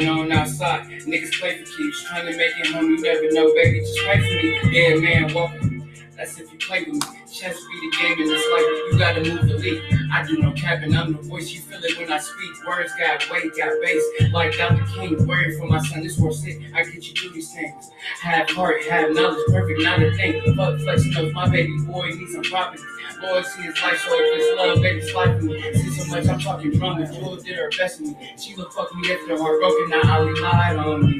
going on outside. Niggas play for keeps, trying to make it home. You never know, baby, just pray for me. Yeah, man, walk with me. That's if you play with me. Chess be the game in this life. You gotta move the league. I do no capping. I'm the voice. You feel it when I speak. Words got weight, got bass. Like Dr. King, worried for my son. This world's sick. I get you through these things. Have heart, have knowledge, perfect, not a thing. Fuck flex enough. My baby boy needs some property. Loyalty is life, so if it's love, baby's life for me. See so much, I'm talking drunk. And Jewel did her best for me. She would fuck me after the heartbroken. Now I relied on me.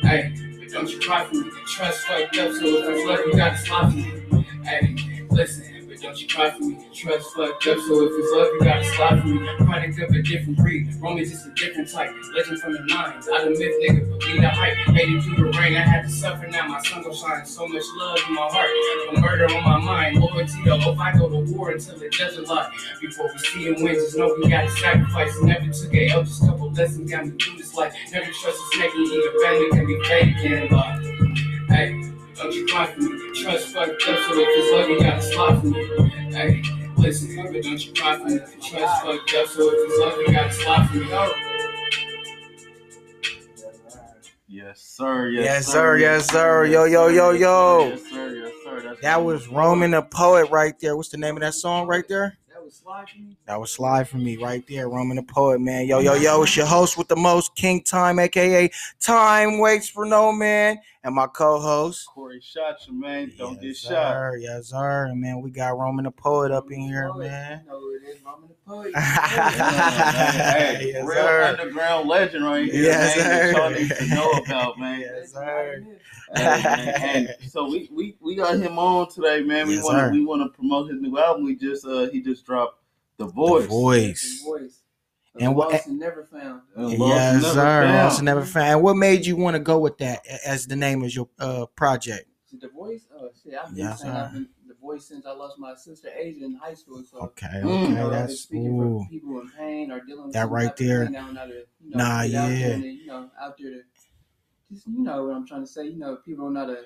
Hey. Don't you cry for me, trust fucked up, so if it's love, you gotta slide for me. Hey, listen, but don't you cry for me, trust fucked up, so if it's love, you gotta slide for me. Product of a different breed, Roman's just a different type, legend from the nines, I the myth nigga, but be the hype. Made it through the rain, I had to suffer, now my sun goes shine, so much love in my heart, a murder on my mind, loyalty to hope I go to war until it doesn't lie. Before we see him win, just know we gotta sacrifice, never took a L, just couple lessons got me through this life, never trust a snake, and your family can be fake and lie. Hey, don't you cry for me, trust fucked up, so if it's love, you gotta slide for me. Hey, listen, but don't you cry for me, trust fucked up, so if it's love, you gotta slide for me. Yes, sir. Yes, sir. Yes, sir. Yo, yo, yo, yo. Yes, sir. Yes, sir. That was Roman the Poet right there. What's the name of that song right there? That was Sly for me right there. Roman the Poet, man. Yo, yo, yo. It's your host with the most, King Time, a.k.a. Time Waits for No Man. And my co-host. Corey Shotcher, man. Don't get shot. Yes, sir. Man, we got Roman the Poet up in here, man. You know who it is, Roman the Poet. Hey, real underground legend right here, man. That's all you need to know about, man. Yes, sir. And so we got him on today, man. We want to promote his new album. He just dropped The Voice. The Voice. And Lost and Never Found. Yes, sir. Lost and Never Found. And what made you want to go with that as the name of your project? The Voice? Oh, shit. I've been The Voice since I lost my sister Asia in high school. So, okay. You know, that's speaking for people in pain or dealing with that right there. Out there to just, you know what I'm trying to say. You know, people don't know to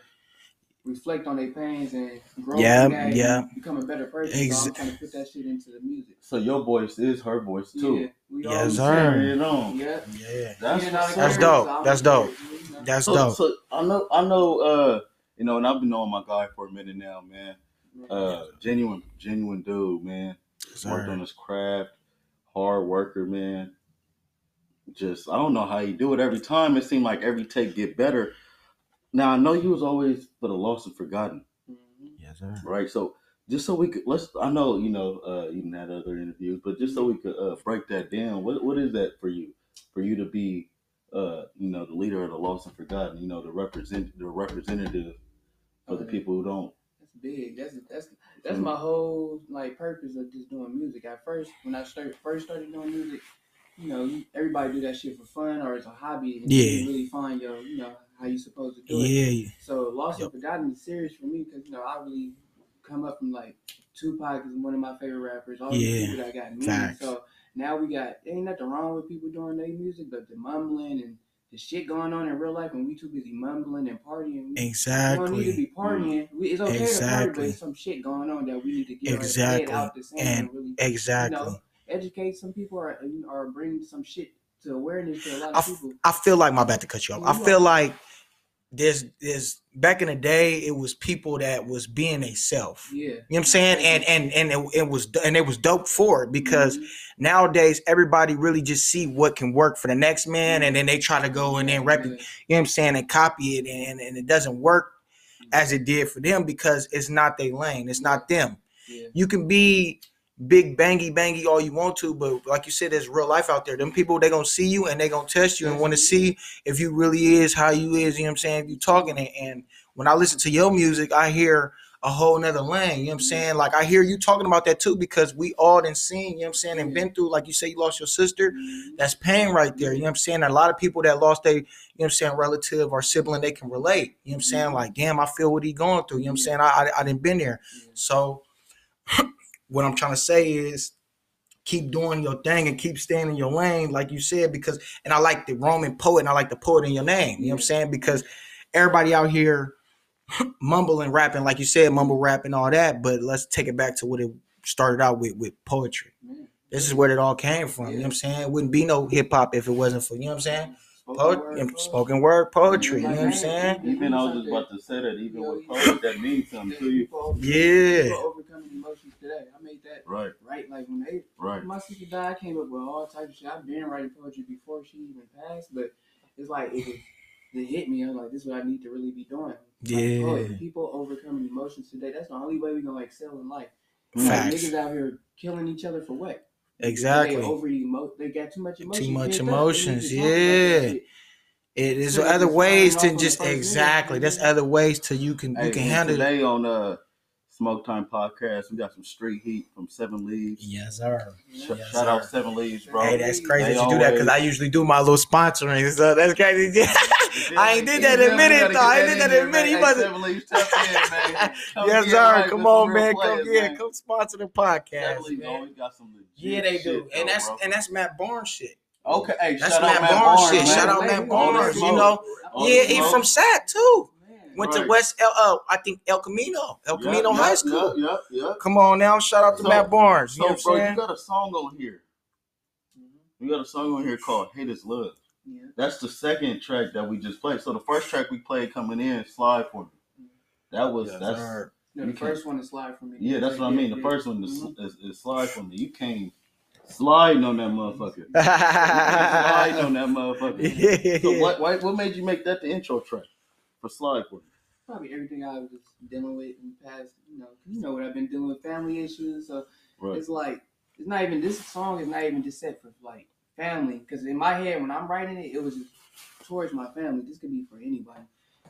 reflect on their pains and grow and become a better person. So I'm trying to put that shit into the music. So your voice is her voice too. Yes, sir. Yeah. That's dope. That's dope. So I know. You know, and I've been knowing my guy for a minute now, man. Genuine dude, man. Yes, worked on his craft, hard worker, man. Just I don't know how you do it. Every time it seemed like every take get better. Now I know you was always for the lost and forgotten. Yes, sir. Right. So just so we could I know you know even had other interviews, but just so we could break that down. What is that for you? For you to be you know the leader of the lost and forgotten. You know the representative for the people who don't. That's big. That's my whole like purpose of just doing music. At first, when I first started doing music, you know everybody do that shit for fun or it's a hobby. And you really find your you know. How you supposed to do it. So Lost and Forgotten is serious for me because, you know, I really come up from, like, Tupac is one of my favorite rappers. All the people that got music. So now we got, ain't nothing wrong with people doing their music, but the mumbling and the shit going on in real life when we too busy mumbling and partying. Exactly. We don't need to be partying. It's okay to party, but there's some shit going on that we need to get out the sand and really, you know, educate some people or bring some shit to awareness to a lot of people. I feel like, my bad to cut you off. I feel like there's back in the day it was people that was being a self. You know what I'm saying? And it was dope for it because nowadays everybody really just see what can work for the next man and then they try to go and then rep it, you know what I'm saying, and copy it and it doesn't work as it did for them because it's not their lane, it's not them. You can be big bangy all you want to, but like you said, there's real life out there. Them people, they gonna see you and they gonna test you and want to see if you really is how you is, you know what I'm saying, if you talking it. And when I listen to your music, I hear a whole nother lane, you know what I'm saying? Like I hear you talking about that too because we all done seen, you know what I'm saying, and been through, like you say, you lost your sister, that's pain right there, you know what I'm saying? A lot of people that lost their, you know what I'm saying, relative or sibling, they can relate, you know what I'm saying? Like, damn, I feel what he going through, you know what I'm saying? I done been there. So what I'm trying to say is keep doing your thing and keep staying in your lane, like you said, because, and I like the Roman Poet and I like the poet in your name, you know what I'm saying? Because everybody out here mumbling, rapping, like you said, mumble rap and all that, but let's take it back to what it started out with poetry. This is where it all came from, you know what I'm saying? It wouldn't be no hip hop if it wasn't for, you know what I'm saying? spoken word poetry. You know what I'm saying? Even I was just about to say that, even with poetry, that means something to you. Yeah. People overcoming emotions today. I made that right. Like when they, when my sister died, I came up with all types of shit. I've been writing poetry before she even passed, but it's like it hit me. I was like, this is what I need to really be doing. Yeah. Like, people overcoming emotions today. That's the only way we can like sell in life. Facts. Like, niggas out here killing each other for what? Exactly. They got too much emotion. Too much emotions. Yeah. It is other ways to just exactly. That's other ways to you can handle it. Today on Smoke Time Podcast, we got some street heat from Seven Leaves. Yes, sir. Shout out Seven Leaves, bro. Hey, that's crazy that you do that because I usually do my little sponsoring. So that's crazy. I ain't did that in a minute, though. I ain't did that in a minute. You must have. Yes, sir. Come on, man. Come get. Come sponsor the podcast. Yeah, they do. And that's Matt Barnes shit. Okay. Hey, that's Matt Barnes shit. Shout out Matt Barnes. You know. Yeah, he's from SAC too. Went to West I think El Camino High School. Yeah. Come on now. Shout out to Matt Barnes. So, bro, you got a song on here. You got a song on here called "Hate Is Love." Yeah. That's the second track that we just played. So the first track we played coming in, "Slide for Me." That was the first one is "Slide for Me." Yeah, that's what I mean. The first one is "Slide for Me." You came sliding on that motherfucker. So what made you make that the intro track for "Slide for Me"? Probably everything I was dealing with in the past. You know what I've been dealing with, family issues. So it's like it's not even this song is not even just set for like family, because in my head when I'm writing it, it was towards my family. This could be for anybody.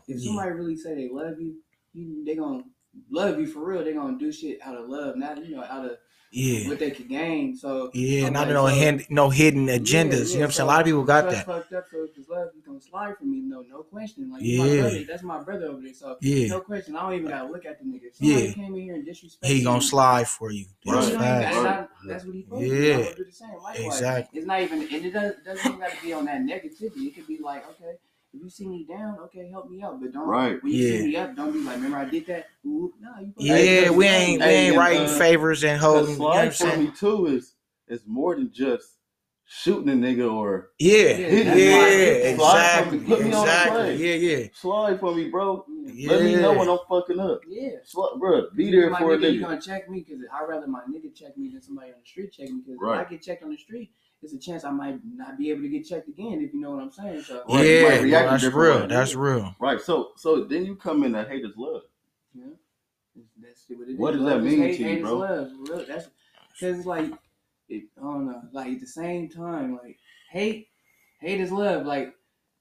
If somebody really say they love you, they gonna love you for real. They gonna do shit out of love, not out of what they could gain. So not hidden agendas. You know what I'm saying? A lot of people got that. Fucked up, so if it's love, you gonna slide for me. No question. Like my brother, that's my brother over there. So no question. I don't even gotta look at the nigga. If somebody came in here and disrespected me, he gonna slide for you. That's what he told me. Yeah, do the same. Likewise. Exactly. It's not even, and it doesn't even have to be on that negativity. It could be like, okay, if you see me down, okay, help me up. But don't when you see me up, don't be like, remember I did that. Ooh, no, you we ain't writing favors and holding. Slide for me too is more than just shooting a nigga or exactly. Put me on the play. Slide for me, bro. Yeah. Let me know when I'm fucking up. Yeah, bro, be there for a nigga. You gonna check me because I'd rather my nigga check me than somebody on the street check me. Because if I get checked on the street, there's a chance I might not be able to get checked again, if you know what I'm saying. So, that's real. That's real. Right. So then you come in that hate is love. Yeah. That's what it is. What does that mean to you, bro? Hate is love. That's because it's like, I don't know. Like at the same time, like hate is love. Like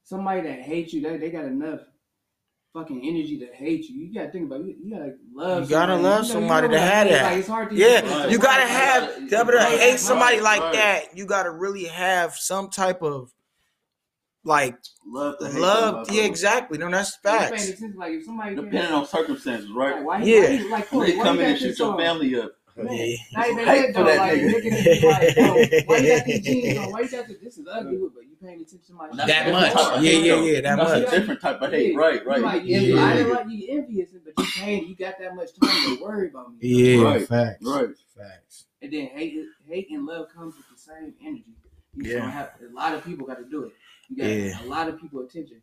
somebody that hates you, they got enough fucking energy to hate you. You gotta think about it. You gotta love. You gotta love somebody to have that. It's hard to you gotta have to hate somebody like that. You gotta really have some type of like love. Yeah, exactly. No, that's facts. Like if somebody depending on circumstances, right? They come in and shoot your family up. Man, not even that though. Like, nigga, why you got these jeans on? Why you got this? This is ugly, but you paying attention to my shit. That much. That much. That's a different type of hate. Right. I didn't like you envious, but you paying. You got that much time to worry about me. Yeah, facts. And then hate and love comes with the same energy. You don't have, a lot of people got to do it. You got a lot of people attention.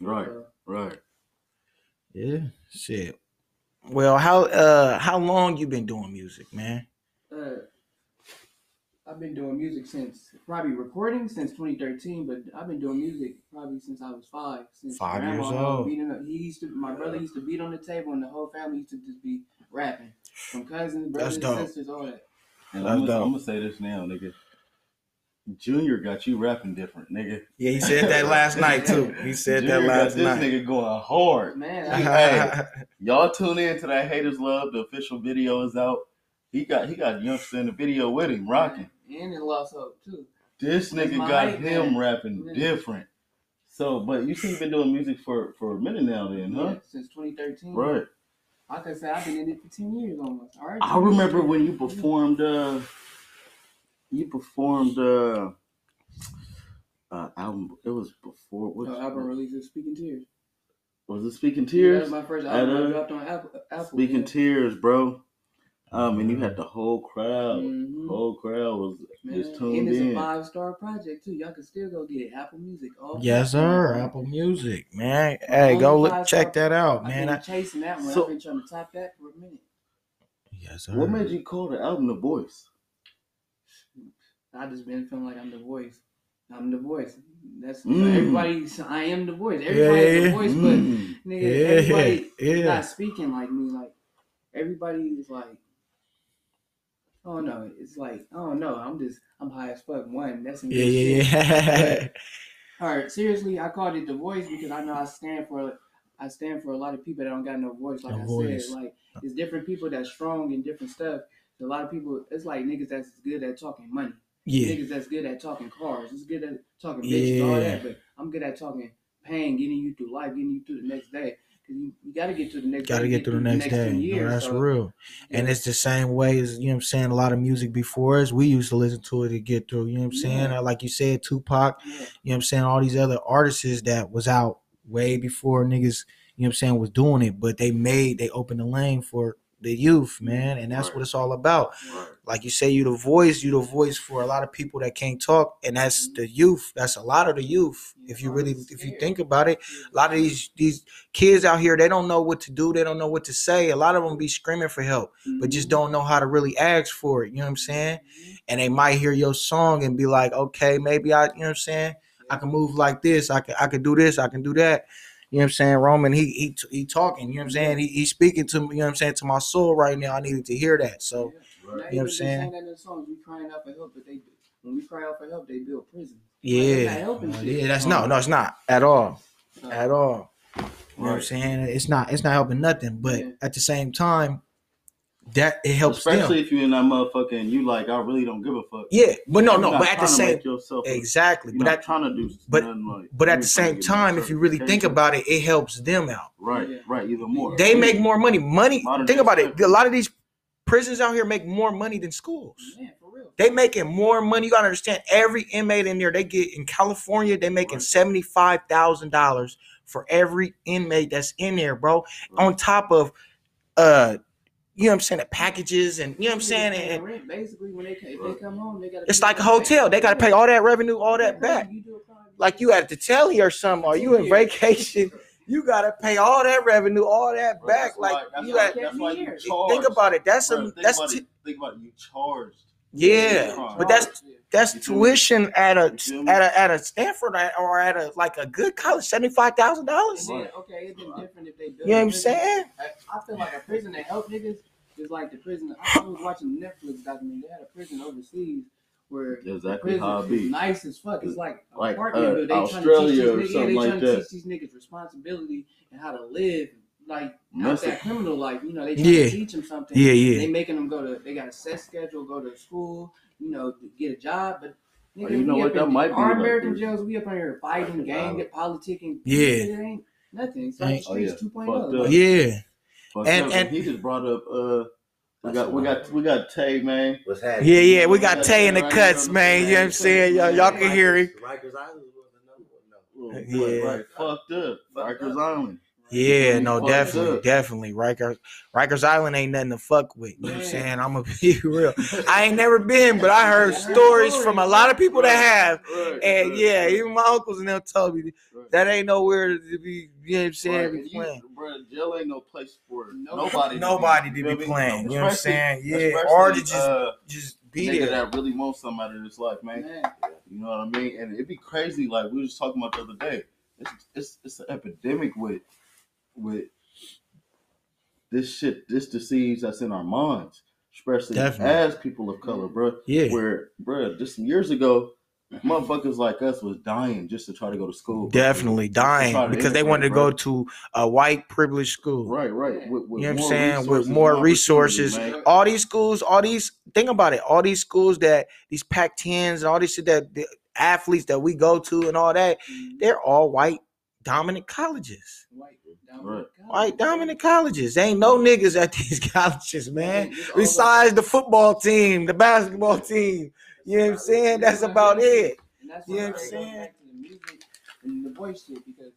Right. Yeah, shit. Well, how long you been doing music, man? I've been doing music since probably recording since 2013, but I've been doing music probably since I was 5. Since 5 years old. My brother used to beat on the table, and the whole family used to just be rapping. From cousins, brothers, sisters, all that. And I'm gonna say this now, nigga. Junior got you rapping different, nigga. Yeah, he said that last night too. He said Junior that last night. This nigga going hard, man. Hey, y'all tune in to that Haters Love. The official video is out. He got youngster in the video with him, rocking. And it lost hope too. This nigga got him rapping different. So, but you see, you've been doing music for a minute now, then, huh? Yeah, since 2013. Right. I can say I've been in it for 10 years almost. All right. I remember when you performed. Album. It was before what? The album release of Speaking Tears. Was it Speaking Tears? Yeah, that was my first album I dropped on Apple. Speaking Tears, bro. And you had the whole crowd. Mm-hmm. Whole crowd was just tuned in. And it's a 5-star project too. Y'all can still go get it. Apple Music. Yes, sir. Apple Music, man. Hey, go look, check that out, man. I've been chasing that one. I've been trying to top that for a minute. Yes, sir. What made you call the album The Voice? I just been feeling like I'm the voice. I'm the voice. That's everybody. I am the voice. Everybody's the voice, but nigga, everybody not speaking like me. Like everybody is like, oh no, it's like, oh no, I'm high as fuck. One, that's some good shit. But, all right, seriously, I called it The Voice because I know I stand for a lot of people that don't got no voice. Like I said, like it's different people that's strong in different stuff. A lot of people, it's like niggas that's good at talking money. Yeah. Niggas that's good at talking cars. It's good at talking bitches and all that, but I'm good at talking pain, getting you through life, getting you through the next day. Because you got to get to the next day. Got to get through the next day. Years, no, that's real. Yeah. And it's the same way as, you know what I'm saying, a lot of music before us, we used to listen to it to get through, you know what I'm saying? Like you said, Tupac, you know what I'm saying, all these other artists that was out way before niggas, you know what I'm saying, was doing it, but they opened the lane for the youth, man, and that's what it's all about. Right. Like you say, you the voice for a lot of people that can't talk, and that's the youth. That's a lot of the youth. If you think about it, a lot of these kids out here, they don't know what to do. They don't know what to say. A lot of them be screaming for help, but just don't know how to really ask for it. You know what I'm saying? And they might hear your song and be like, okay, maybe I, you know what I'm saying? I can move like this. I can do this. I can do that. You know what I'm saying? Roman, he talking, you know what I'm saying? He speaking to me, you know what I'm saying, to my soul right now. I needed to hear that. So, you know what I'm saying? That in the songs, we crying out for help, but when we cry out for help, they build prison. Yeah. Like, that's no, it's not at all. At all. You know what I'm saying? It's not helping nothing, but at the same time, that it helps especially them. If you're in that motherfucker and you like, I really don't give a fuck. Yeah, but no, but at the same exactly. But I'm trying to do nothing like. But at the same time, if you really think about it, it helps them out. Right, even more. They make more money. Think about it. A lot of these prisons out here make more money than schools. Yeah, for real. They making more money. You gotta understand. Every inmate in there, they get in California, they making $75,000 for every inmate that's in there, bro. Right. On top of you know what I'm saying? The packages and you know what I'm saying? And rent, basically, when they come home, they gotta. It's like a hotel. They got to pay all that revenue, all that back. Like you at the telly or something, or you in vacation, you got to pay all that revenue, all that back. Like you got. Think about it. Think about it. You charged. Yeah, but that's tuition at a Stanford or at a like a good college, $75,000. Yeah, okay, it's been different if they build. You know what I'm saying? I feel like a prison that help niggas is like the prison. I was watching Netflix documentary. They had a prison overseas where the prison is nice as fuck. It's like apartment. They Australia trying to teach these niggas, teach these niggas responsibility and how to live. Like not that criminal life, you know. They try to teach them something. Yeah. They making them they got a set schedule, go to school, you know, get a job. But nigga, you know what? That might be our American jails. We up on here fighting, gang, politicking. Yeah, it ain't nothing. It's like streets 2.0. Yeah, and he just brought up. We got Tay, man. What's happening? Yeah, we got Tay in the cuts, man. You know what I'm saying? Y'all can hear it. Rikers Island was another one. Yeah, right. Fucked up. Rikers Island. Yeah, no, definitely. Rikers Island ain't nothing to fuck with. You know what I'm saying? I'm going to be real. I ain't never been, but I heard stories from a lot of people that have. And yeah, even my uncles and them told me that ain't nowhere to be, you know what I'm saying, be playing. Jail ain't no place for nobody to be playing. You know what I'm saying? Yeah, or to just be there. That really wants something out of this life, man. You know what I mean? And it'd be crazy. Like we were just talking about the other day. It's an epidemic with this shit, this disease that's in our minds, especially as people of color, bro. Yeah. Where, bro, just some years ago, motherfuckers like us was dying just to try to go to school. Bro. Definitely dying because they wanted to go to a white privileged school. Right. With you know what I'm saying? With more resources. Man. All these schools, think about it, all these schools that, these Pac-10s and all this shit that the athletes that we go to and all that, they're all white dominant colleges. White dominant colleges. Ain't no niggas at these colleges, man. Besides the football team, the basketball team. You know what I'm saying? That's about it. You know what I'm saying? Back to the music and the voice shit because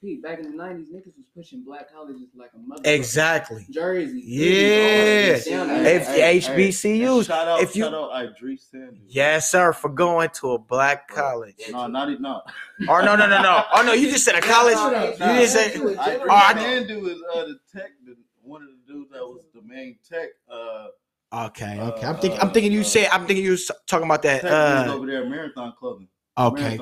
peep. Back in the 90s, niggas was pushing black colleges like a mother. Exactly. Jersey. Yeah. HBCUs. Shout out Idris Sanders. Yes, sir, for going to a black college. No. Or no. Oh, no, you just said a college. You just said. Sanders is the tech, one of the dudes that was the main tech. Okay. I'm thinking you talking about that. Over there, Marathon Club. Okay.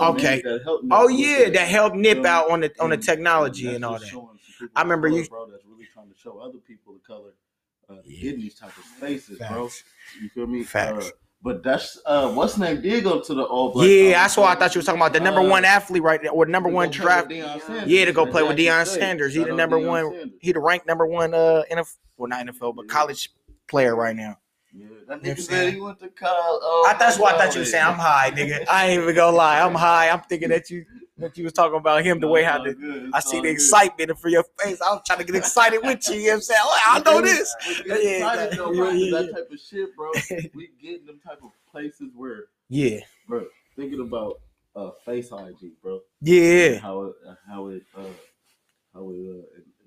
Okay. That helped Nip out on the technology and all that. I remember you. Bro, that's really trying to show other people of color in these type of spaces, facts. Bro. You feel me? Facts. But that's what's name did go to the all black. Yeah, that's why I thought you were talking about the number one athlete right there, or number one draft. Yeah, to go play with Deion Sanders. He the number one. He the ranked number one NFL, well not NFL, but college player right now. Yeah, that nigga said he went to college. That's why I thought you were saying I'm high, nigga. I ain't even gonna lie, I'm high. I'm thinking that you was talking about him the way how I see the excitement in for your face. I was trying to get excited with you. You know what I'm saying? I know this. Excited though, bro, that type of shit, bro. We get in them type of places where bro, thinking about face IG, bro. Yeah. How it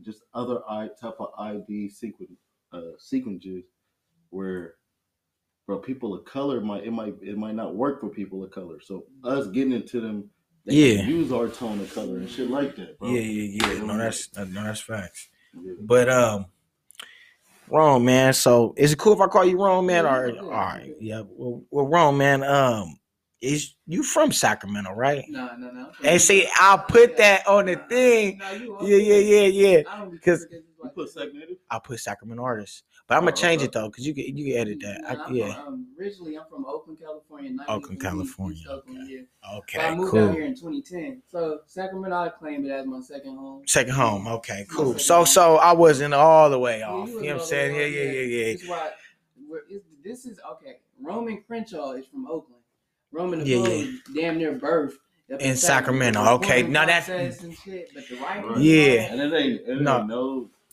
just other type of ID sequences. Where, bro, people of color might not work for people of color. So us getting into them, they can use our tone of color and shit like that, bro. Yeah. No, that's facts. Yeah. But Rome, man. So is it cool if I call you Rome, man? All right, yeah. Well, Rome, man. Is you from Sacramento, right? No. And see, I'll put that on the thing. Yeah. Because you put Sacramento. I put Sacramento artists. But I'm gonna change it though, cause you can edit that. Originally I'm from Oakland, California. Okay. But I moved out here in 2010. So Sacramento, I claim it as my second home. Second home. Okay. Cool. So I wasn't all the way off. You know what I'm saying? Yeah. This is okay. Roman Crenshaw is from Oakland. Roman the Poet is damn near birth. In Sacramento. Okay. Now that's shit, but the writing. Yeah. And it ain't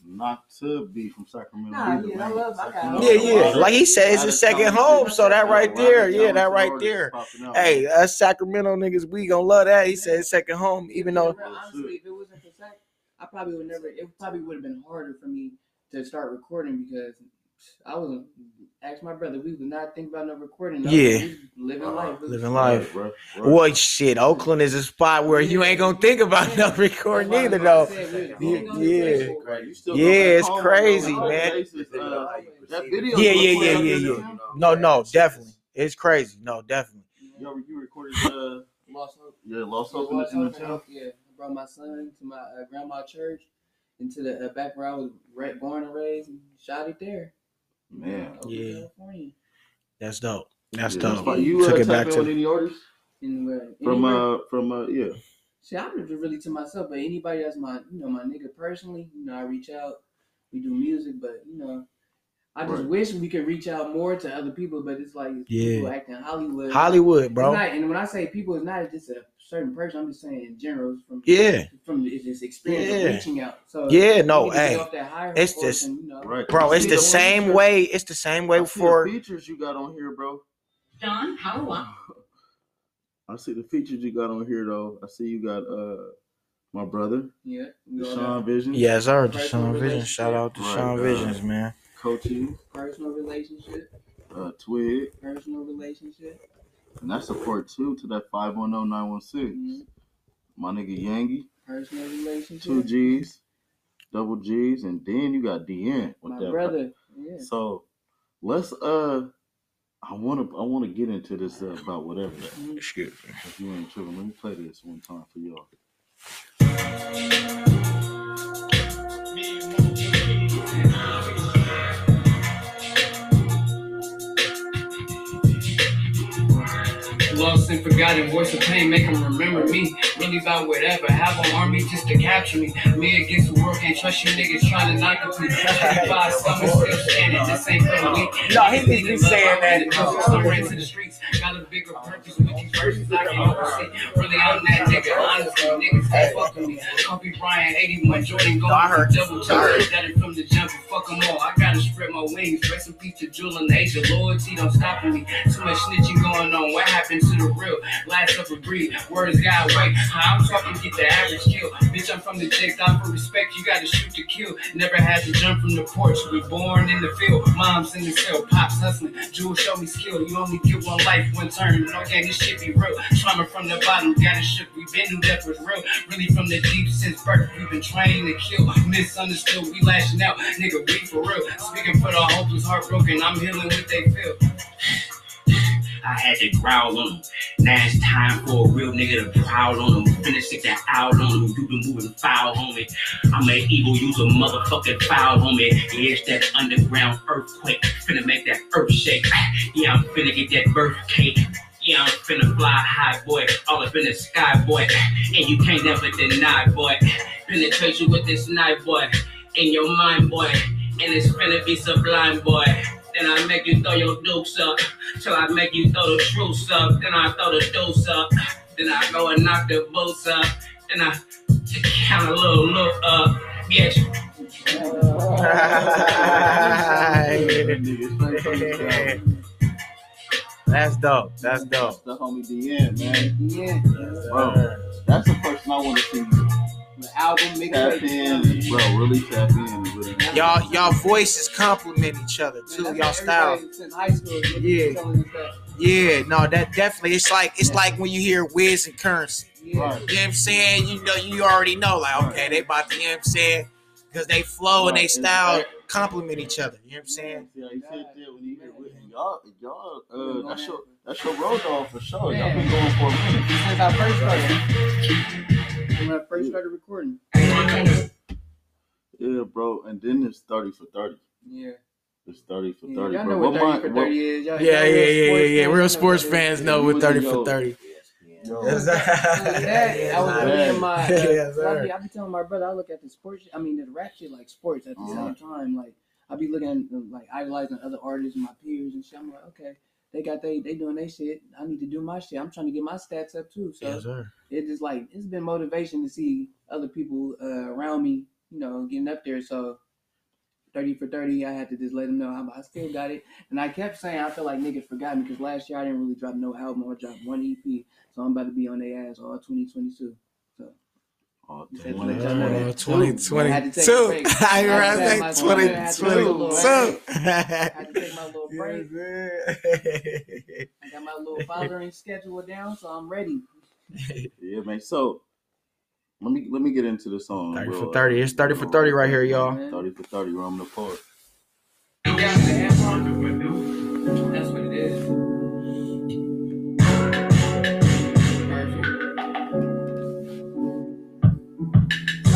not to be from Sacramento. I love Sacramento. Like he said, it's his second home. So that right there, that right there. Hey, us Sacramento niggas, we gonna love that. He said his second home, even though. Honestly, if it wasn't for Sac, I probably would never. It probably would have been harder for me to start recording because I wasn't. Ask my brother, we would not think about no recording. No. Yeah, living life. Bro. Well, shit, Oakland is a spot where you ain't gonna think about no recording either, though. It's crazy, man. Yeah. No, definitely, it's crazy. No, definitely. You recorded Lost Hope. Yeah, Lost Hope in the town. Yeah, I brought my son to my grandma's church into the back where I was born and raised, and shot it there. Man, California. That's dope. That's dope. You took it back to any artists from yeah. See, I do it really to myself, but anybody that's my nigga personally, I reach out. We do music, but I just wish we could reach out more to other people. But it's like people acting Hollywood. Hollywood, bro. And when I say people, it's not just a certain person. I'm just saying in general from this experience of reaching out. So it's just right. Bro. It's the same way. It's the same way for the features you got on here, bro. John, how long? I see the features you got on here though. I see you got my brother. Yeah, Deshaun Visions. Yes, sir. Deshaun Visions. Shout out to Deshaun Visions, man. Coaching, personal relationship, Twig, personal relationship, and that's support too to that 510-916. My nigga Yangi, personal relationship, 2 G's, double G's, and then you got DN with my that brother. Yeah. So let's I wanna get into this about whatever. Excuse me. If you ain't tripping, let me play this one time for y'all. Lost and forgotten, voice of pain, make them remember me. Really about whatever, have an army just to capture me. Me against the world, can't trust you niggas trying to knock up me. Five summers still standing, this ain't for me. No, he be saying that. I'm to the streets. Got a bigger purpose with these verses. I can oversee. Really, I'm that nigga. Honestly, niggas can't fuck with me. Kobe Bryant, 81, Jordan Gold, double charge. Got it from the jump, fuck them all. I gotta spread my wings. Recipe to jewel in Asia. Loyalty don't stop me. Too much snitching going on. What happened to the real? Last up a breed. Words got away. I'm fucking get the average kill. Bitch, I'm from the J. I'm for respect. You gotta shoot to kill. Never had to jump from the porch. We born in the field. Mom's in the cell. Pops hustling. Jewel show me skill. You only get one life, one turn. No gang, this shit be real. Trauma from the bottom. Got it shook. We been through death was real. Really from the deep since birth. We've been trained to kill. Misunderstood. We lashing out. Nigga, we for real. Speaking for the hopeless, heartbroken. I'm healing what they feel. I had to growl on him. Now it's time for a real nigga to prowl on him. Finna stick that out on him. You been moving foul, homie. I'm an evil user, motherfucking foul, homie. Yeah, it's that underground earthquake. Finna make that earth shake. Yeah, I'm finna get that birthday. Yeah, I'm finna fly high, boy. All up in the sky, boy. And you can't never deny, boy. Penetrate you with this knife, boy. In your mind, boy. And it's finna be sublime, boy. Then I make you throw your dukes up, till I make you throw the truce up. Then I throw the deuce up, then I go and knock the boots up. Then I count a little look up, yes. That's dope. That's dope. The homie DN, man. Yeah. Bro, that's the person I want to see. The album mix tap in, bro. Really tap in. Really. Y'all voices complement each other too. Man, y'all style. Since high school, No, that definitely. It's like when you hear Wiz and Currency. Yeah. Right. You know what I'm saying? You know, you already know. Like, okay, they about to. You know what I'm saying? Because they flow and they style complement each other. You know what I'm saying? Yeah, you said that when you hear Wiz. Y'all, that's your road dog for sure. Yeah. Y'all been going for a minute since I first started. When I first started recording. Yeah, bro. And then it's 30 for 30. Yeah. It's 30 for 30. Y'all know what 30 for 30 is. Y'all real sports fans know what 30 for 30. I be telling my brother, I look at the sports, I mean, the rap shit like sports at the same time. Like, I be looking, like, idolizing other artists and my peers and shit. I'm like, okay. They doing their shit. I need to do my shit. I'm trying to get my stats up too. So It's just like it's been motivation to see other people around me, you know, getting up there. So 30 for 30, I had to just let them know I still got it. And I kept saying I feel like niggas forgot me because last year I didn't really drop no album. I dropped one EP. So I'm about to be on their ass all 2022. So. Oh, 2022. I had to take my little break. I got my little fathering schedule down, so I'm ready. Yeah, man. So let me get into the song. 30 for 30. It's 30 for 30 right here, y'all. 30 for 30. Roman the Poet. That's what it is.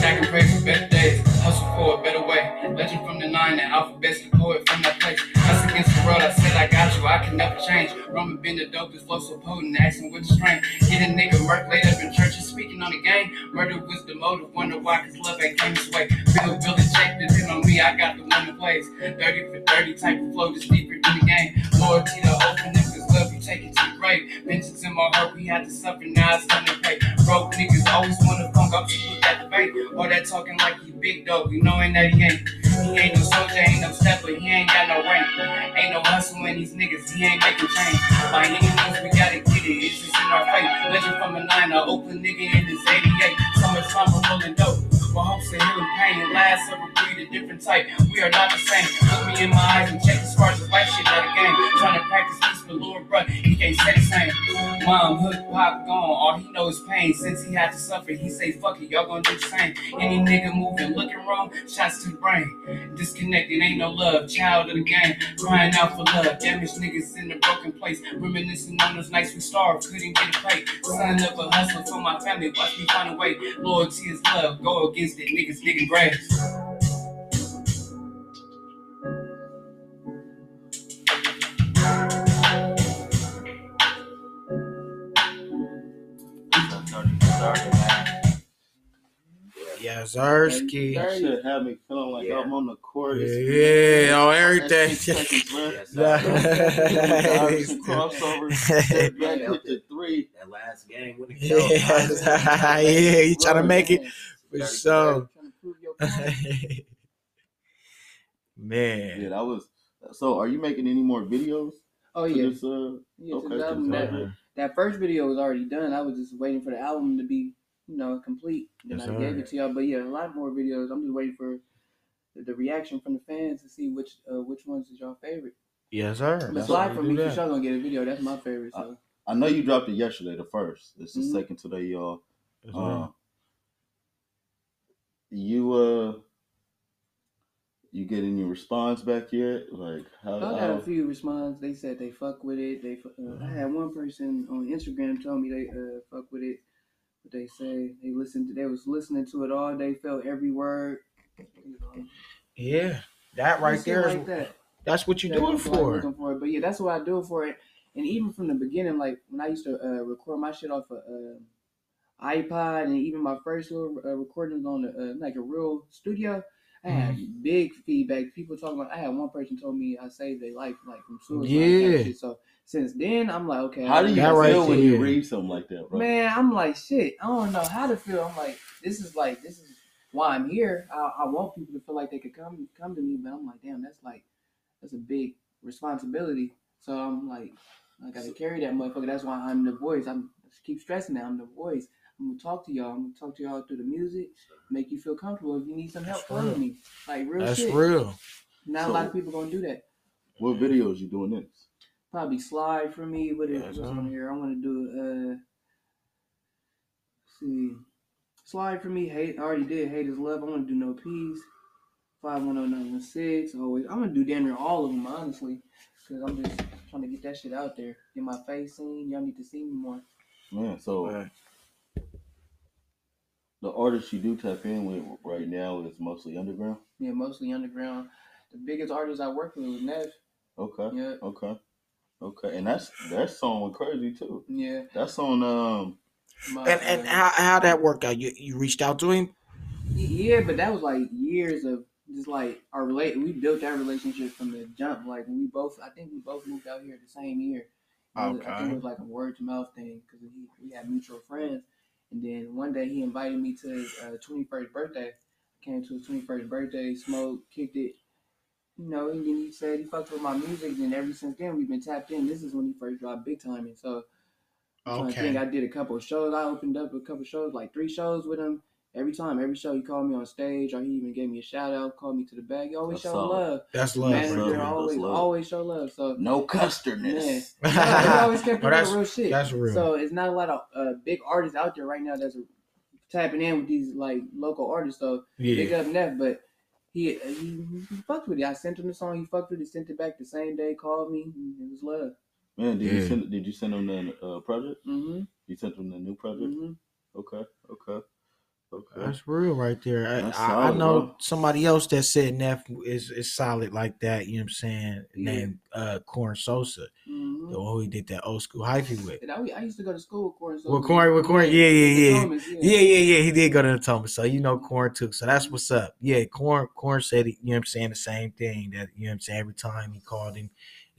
Sacrifice for better days, hustle for a better way. Legend from the nine, the alphabet's poet from that place. Us against the world, I said I got you, I can never change. Roman been the dopest, flow so potent, asking with the strength. Get a nigga murk laid up in churches, speaking on the game. Murder was the motive, wonder why, cause love ain't came this way. Billy checked this in on me, I got the one that plays. 30 for 30 type of flow, that's deeper than the game. Loyalty to open it, cause love you take it to the grave. Vengeance in my heart, we had to suffer, now it's time to pay. Broke niggas always wanna funk up, she look at the bank. All that talking like he big dog, you knowing that he ain't. He ain't no soldier, ain't no stepper, he ain't got no rank. Ain't no hustle in these niggas, he ain't making change. By any means, we gotta get it, it's just in our fate. Legend from a nine, an Oakland nigga in his 88. Summertime, we're rolling dope. My hopes are healing pain, last summer breed a different type. We are not the same. Look me in my eyes and check the scars of life shit out of game. Trying to practice this for Lord, bruh, he can't say the same. Mom, hood, pop, gone, all he knows is pain. Since he had to suffer, he say, fuck it, y'all gonna do the same. Any nigga moving, looking wrong, shots to the brain. Disconnected, ain't no love, child of the game. Crying out for love, damaged niggas in a broken place. Reminiscing on those nights we starved, couldn't get a plate. Sign up a hustle for my family, watch me find a way. Loyalty is love, go again. Is that niggas digging grass. Yeah, Lazarski. That shit had me feeling like I'm on the court. Yeah, on everything. Crossover. Yeah, with the three. That last game when it killed. Yeah, you trying to make it. So. Man. Yeah, that was. So, are you making any more videos? Oh yeah. This, okay, that first video was already done. I was just waiting for the album to be, complete. And I gave it to y'all. But yeah, a lot more videos. I'm just waiting for the reaction from the fans to see which ones is y'all favorite. Yes, sir. But slide for me, because y'all gonna get a video. That's my favorite. So. I know you dropped it yesterday, the first. It's the second today, y'all. Yes, You get any response back yet? Like, I got a few responses. They said they fuck with it. I had one person on Instagram tell me they fuck with it. But they say they listened. They was listening to it all day. Felt every word. Yeah, that right there. Like that's what you're doing for. But yeah, that's what I do for it. And even from the beginning, like when I used to record my shit off of iPod, and even my first little recordings on like a real studio. I had big feedback. People talking about. I had one person told me I saved their life, like from suicide. Yeah. Shit. So since then, I'm like, okay. How do you feel when you read something like that, bro? Man, I'm like, shit. I don't know how to feel. I'm like this is why I'm here. I want people to feel like they could come to me, but I'm like, damn, that's a big responsibility. So I'm like, I gotta carry that motherfucker. That's why I'm the voice. I keep stressing that I'm the voice. I'm gonna talk to y'all. I'm gonna talk to y'all through the music, make you feel comfortable. If you need some help, follow me. Like real shit. That's real. Not a lot of people gonna do that. What videos you doing next? Probably slide for me. What's on here? I want to do. See, slide for me. Hate. I already did. Hate is love. I want to do No Peace. 510916. Always. I'm gonna do damn near all of them, honestly, because I'm just trying to get that shit out there. Get my face seen. Y'all need to see me more. Man, so. The artists you do tap in with right now is mostly underground? Yeah, mostly underground. The biggest artist I work with was Neff. Okay. Yeah. Okay. And that song went crazy too. Yeah. That's on And how that worked out? You reached out to him? Yeah, but that was like years of just like we built that relationship from the jump. Like I think we both moved out here the same year. Okay. I think it was like a word to mouth thing because we had mutual friends. And then one day he invited me to his 21st birthday. I came to his 21st birthday, smoked, kicked it. And then he said he fucked with my music. And ever since then, we've been tapped in. This is when he first dropped Big Time. And so I think I did a couple of shows. I opened up a couple of shows, like 3 shows with him. Every show he called me on stage, or he even gave me a shout out, called me to the bag. You always show love. That's love. Manager always show love. So no custardness. I always kept that real shit. That's real. So it's not a lot of big artists out there right now that's tapping in with these like local artists. So big up Neff, but he fucked with it. I sent him the song. He fucked with it. Sent it back the same day. Called me. It was love. Man, did you send him the project? Mm-hmm. You sent him the new project. Mm-hmm. Okay. That's real right there. I know somebody else that said Neff is solid like that, you know what I'm saying? Yeah. Named Corn Sosa. Mm-hmm. The one who did that old school hyphy with. And I used to go to school with Corn Sosa. With Corn, yeah. Thomas, yeah. He did go to the Thomas. So Corn too. So that's what's up. Yeah, Corn said it, you know what I'm saying, the same thing that every time he called him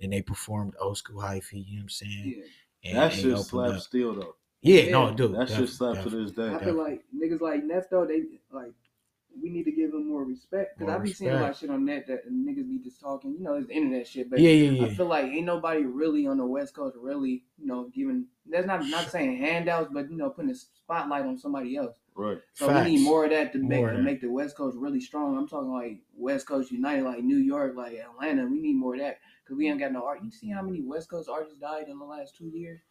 and they performed old school hyphy, you know what I'm saying? Yeah. That shit slaps still though. Yeah, no, dude. That shit slaps to this day. I feel like niggas like Neff, though, they like, we need to give them more respect. Because I be seeing a lot of shit on net that niggas be just talking. It's the internet shit. But I feel like ain't nobody really on the West Coast really, giving, that's not saying handouts, but, putting a spotlight on somebody else. Right. So we need more of that to make the West Coast really strong. I'm talking like West Coast United, like New York, like Atlanta. We need more of that because we ain't got no art. You see how many West Coast artists died in the last 2 years?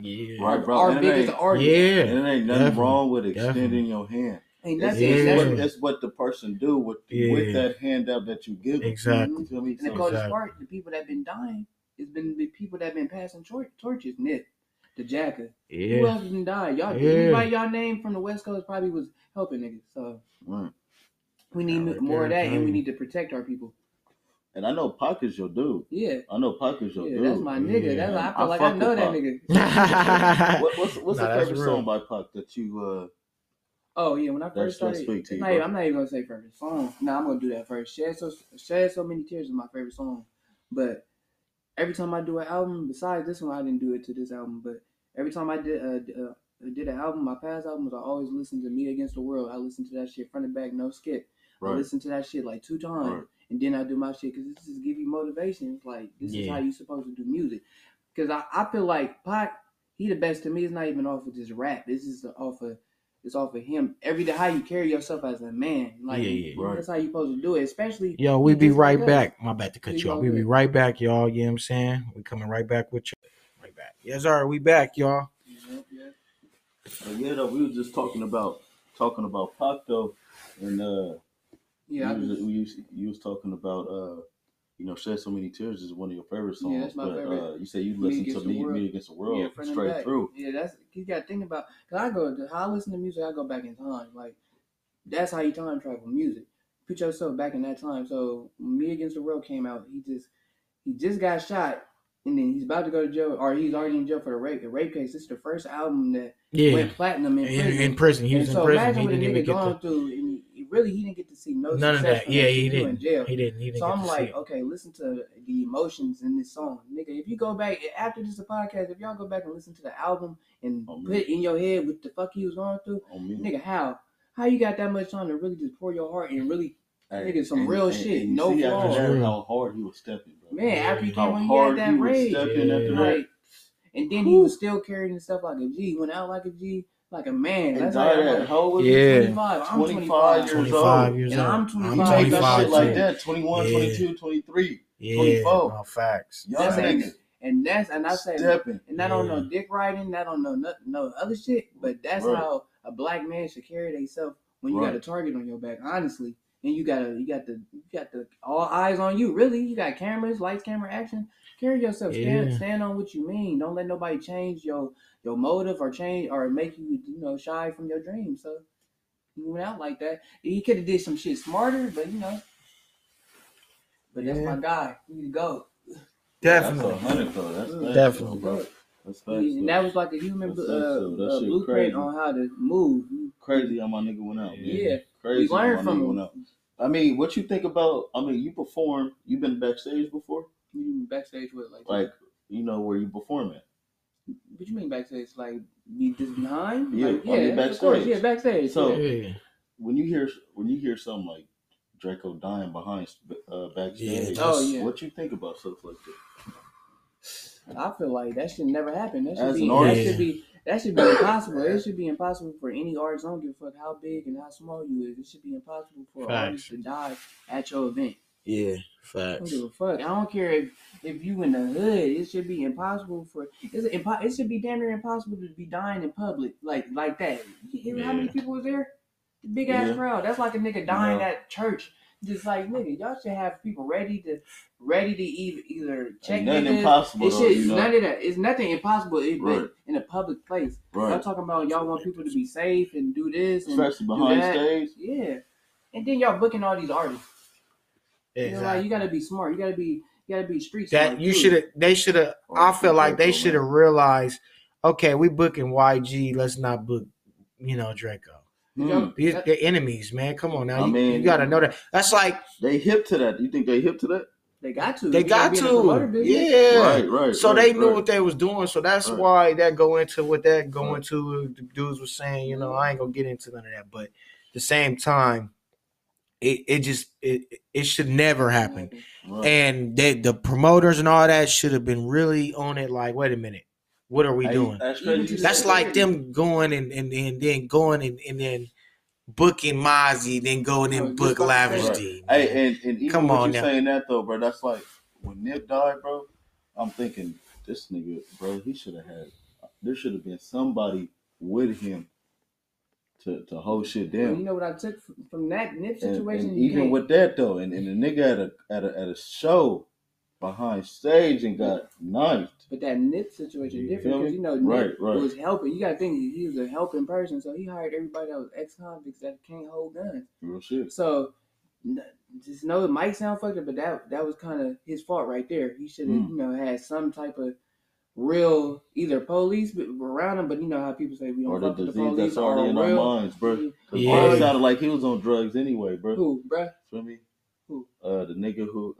Yeah, right, bro. Our biggest artist. Yeah, and it ain't nothing wrong with extending your hand. Ain't nothing. That's what the person do with that hand up that you give them. Exactly. You know and the coldest part, the people that been dying, it's been the people that been passing torches. Nip, the Jacker. Yeah. Who else didn't die? Y'all. Yeah. Everybody y'all named from the West Coast probably was helping niggas. So we need more of that, and we need to protect our people. And I know Pac is your dude. Yeah. Yeah, that's my nigga. Yeah. That's I know that nigga. What's the favorite song by Pac that you Oh yeah, when I first started, I'm not even gonna say favorite song. No, I'm gonna do that first. Shed so many tears is my favorite song, but every time I do an album, besides this one, I didn't do it to this album. But every time I did an album, my past albums, I always listened to Me Against the World. I listened to that shit front and back, no skip. Right. I listened to that shit like 2 times, right. And then I do my shit because this just give you motivation. It's like this is how you supposed to do music. Because I feel like Pac, he the best to me. It's not even off of just rap. This is off of him. Every day, how you carry yourself as a man, like right. That's how you supposed to do it. Especially yo, we be right back. My bad to cut you off. We be right back, y'all. You know what I'm saying? We coming right back with you. Right back. Yes, sir. We back, y'all. Yeah, though, we were just talking about Pac though, and you was talking about Shed So Many Tears is one of your favorite songs. Yeah, that's my favorite. You say you listen to Me Against the World straight through. Yeah, that's you got to think about. Cause how I listen to music, I go back in time. Like that's how you time travel music. Put yourself back in that time. So Me Against the World came out. He just got shot. And then he's about to go to jail, or he's already in jail for the rape case. This is the first album that went platinum in prison. He was in prison. Imagine what he didn't going through. And he didn't get to see none of that. Yeah, he didn't. In jail. He didn't. So I'm like, okay, listen to the emotions in this song, nigga. If you go back after this podcast, if y'all go back and listen to the album and put in your head what the fuck he was going through, nigga, how you got that much time to really just pour your heart and really. Nigga, some real shit. And no flaws. How hard he was stepping, bro. Man, after he came when he had that rage, and then he was still carrying stuff like a G. Went out like a G, like a man. That's how that whole was 25. I'm 25 years old, and I'm 25. That shit like that. 21, 22, 23, 24. No, facts. Y'all niggas. And I say, stepping. And I don't know dick riding. I don't know no other shit. But that's how a black man should carry themselves when you got a target on your back. Honestly. And you got the all eyes on you. Really, you got cameras, lights, camera, action. Carry yourself. Stand on what you mean. Don't let nobody change your motive or change or make you shy from your dreams. So he went out like that. He could have did some shit smarter, but But that's my guy. We need to go. Definitely, that's 100 bro. That's definitely, bro. That's facts, and that was like a human blueprint on how to move. Crazy how my nigga went out. Man. Yeah. Crazy. We learned from him. I mean, what you think about? I mean, you perform. You've been backstage before. You mean backstage with like where you perform at? What you mean backstage? Like be just behind? Yeah, like, backstage. Of course, backstage. So when you hear something like Draco dying behind backstage, what you think about stuff like that? I feel like that should never happen. That should be impossible. It should be impossible for any artist. I don't give a fuck how big and how small you is. It should be impossible for an artist to die at your event. Yeah, facts. I don't give a fuck. I don't care if you in the hood. It should be impossible for. It should be damn near impossible to be dying in public like that. You know how many people was there? The big ass crowd. That's like a nigga dying at church. Just like nigga, y'all should have people ready to either check. Nothing impossible. None of that. It's nothing impossible. In a public place. Right. I'm talking about y'all want people to be safe and do this and especially behind stage. Yeah, and then y'all booking all these artists. Exactly. You gotta be smart. You gotta be street smart. That you should have. They should have. I feel like they should have realized. Okay, we booking YG. Let's not book. Draco. They're enemies, man. Come on now. You gotta know that. That's like they hip to that. You think they hip to that? They got to. Yeah. Right. So they knew what they was doing. So that's why that go into what that going to the dudes was saying, I ain't gonna get into none of that. But at the same time, it should never happen. Right. And the promoters and all that should have been really on it like, wait a minute. What are we doing? That's like them going and then booking Mozzie, then going and book Lavish D. Hey, and even come on now. Saying that though, bro, that's like when Nip died, bro. I'm thinking this nigga, bro. He should have had. There should have been somebody with him to hold shit down. Well, you know what I took from that Nip situation? And even with that though, and the nigga at a show. Behind stage and got knifed. But that Nip situation different because Nip was helping. You gotta think he was a helping person, so he hired everybody that was ex-convicts that can't hold guns. Real shit. So just know it might sound fucked up, but that was kind of his fault right there. He should have had some type of real either police around him, but you know how people say we don't fuck with the police. That's already in our minds, bro. Yeah, it sounded like he was on drugs anyway, bro. Who, bro? Feel me? Who? The nigga who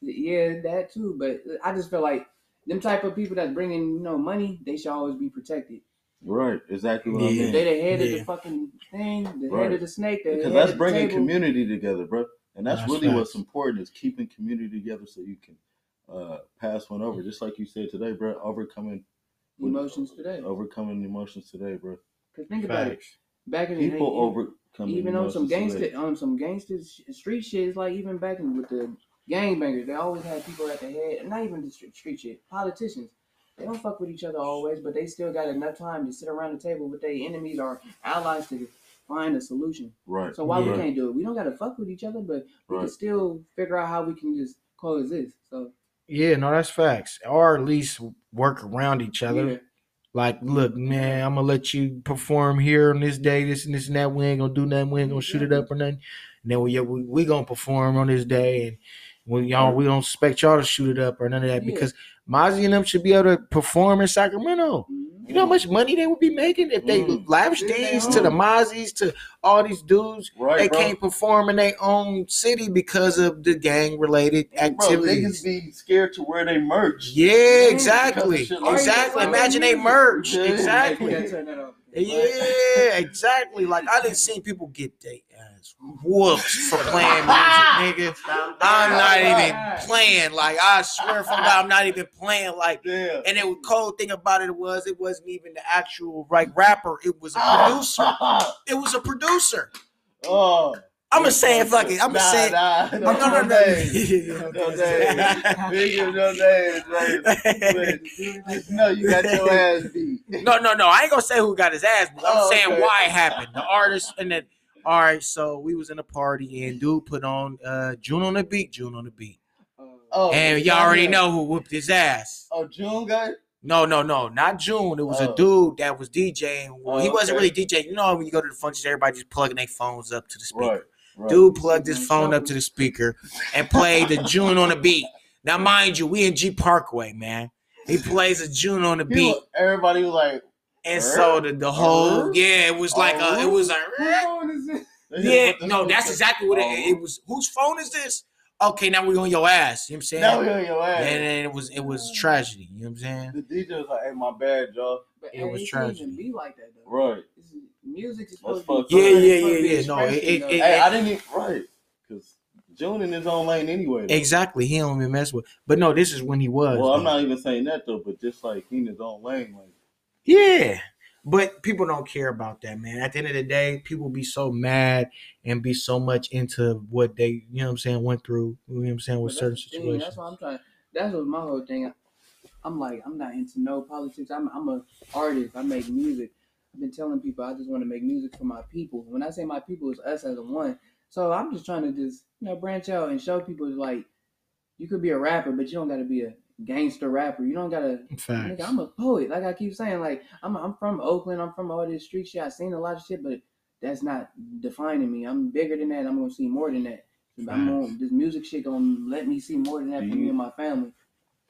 yeah, that too. But I just feel like them type of people that's bringing money, they should always be protected. Right, exactly what I mean. They the head of the fucking thing, the head of the snake. Because that's bringing community together, bro. And that's really what's important, is keeping community together so you can pass one over. Just like you said today, bro, overcoming emotions today, bro. Because think about it. Back in the day, people overcoming even on some gangster street shit, it's like even back in with the gangbangers, they always had people at the head, and not even the street shit, politicians. They don't fuck with each other always, but they still got enough time to sit around the table with their enemies or allies to find a solution. Right. So why we can't do it? We don't got to fuck with each other, but we can still figure out how we can just coexist. So yeah, no, that's facts. Or at least work around each other. Yeah. Like, look, man, I'm going to let you perform here on this day, this and this and that. We ain't going to do nothing. We ain't going to shoot it up or nothing. And then we going to perform on this day. And we don't expect y'all to shoot it up or none of that because Mozzie and them should be able to perform in Sacramento. You know how much money they would be making if they lavish these to the Mozzies, to all these dudes. Right, they can't perform in their own city because of the gang-related activities. Bro, niggas be scared to wear their merch. Yeah, exactly. Exactly. Imagine they merch. Yeah. Exactly. Yeah, exactly. Like, I didn't see people get their ass whoops for playing music, nigga. I'm not even playing. Like, I swear from God, I'm not even playing. Like, and the cold thing about it was, it wasn't even the actual rapper. It was a producer. It was a producer. Oh. I'm going to say it, fuck it. I'm going to say it. No, you got your ass beat. No. I ain't going to say who got his ass beat. I'm saying why it happened. The artist and then, all right, so we was in a party and dude put on June on the beat. And y'all already know who whooped his ass. Oh, June got it? No, not June. It was a dude that was DJing. Well, he wasn't really DJing. You know when you go to the functions, everybody just plugging their phones up to the speaker. Right. Dude plugged his phone up to the speaker and played the June on the beat. Now, mind you, we in G Parkway, man. He plays a June on the beat. Everybody was like, and so the whole it was like it was like, that's exactly what it was. Whose phone is this? Okay, now we on your ass. You know what I'm saying? Now we on your ass. And then it was tragedy. You know what I'm saying? The DJ was like, hey, my bad, y'all. But it was tragedy. It can't even be like that, though. Right. Music is supposed to be... Yeah. No, I didn't even... Right. Because June in his own lane anyway. Though. Exactly. He don't even mess with... But no, this is when he was. Well, I'm not even saying that, though, but just like he in his own lane. Like... Yeah. But people don't care about that, man. At the end of the day, people be so mad and be so much into what they, you know what I'm saying, went through, you know what I'm saying, with certain situations. That's what I'm trying. That's what my whole thing. I'm like, I'm not into no politics. I'm an artist. I make music. I've been telling people I just want to make music for my people. When I say my people, it's us as a one. So I'm just trying to just, branch out and show people, like, you could be a rapper, but you don't got to be a gangster rapper. You don't gotta. Nigga, I'm a poet. Like I keep saying, like I'm from Oakland. I'm from all this street shit. I seen a lot of shit, but that's not defining me. I'm bigger than that. I'm gonna see more than that. This music shit gonna let me see more than that for me and my family.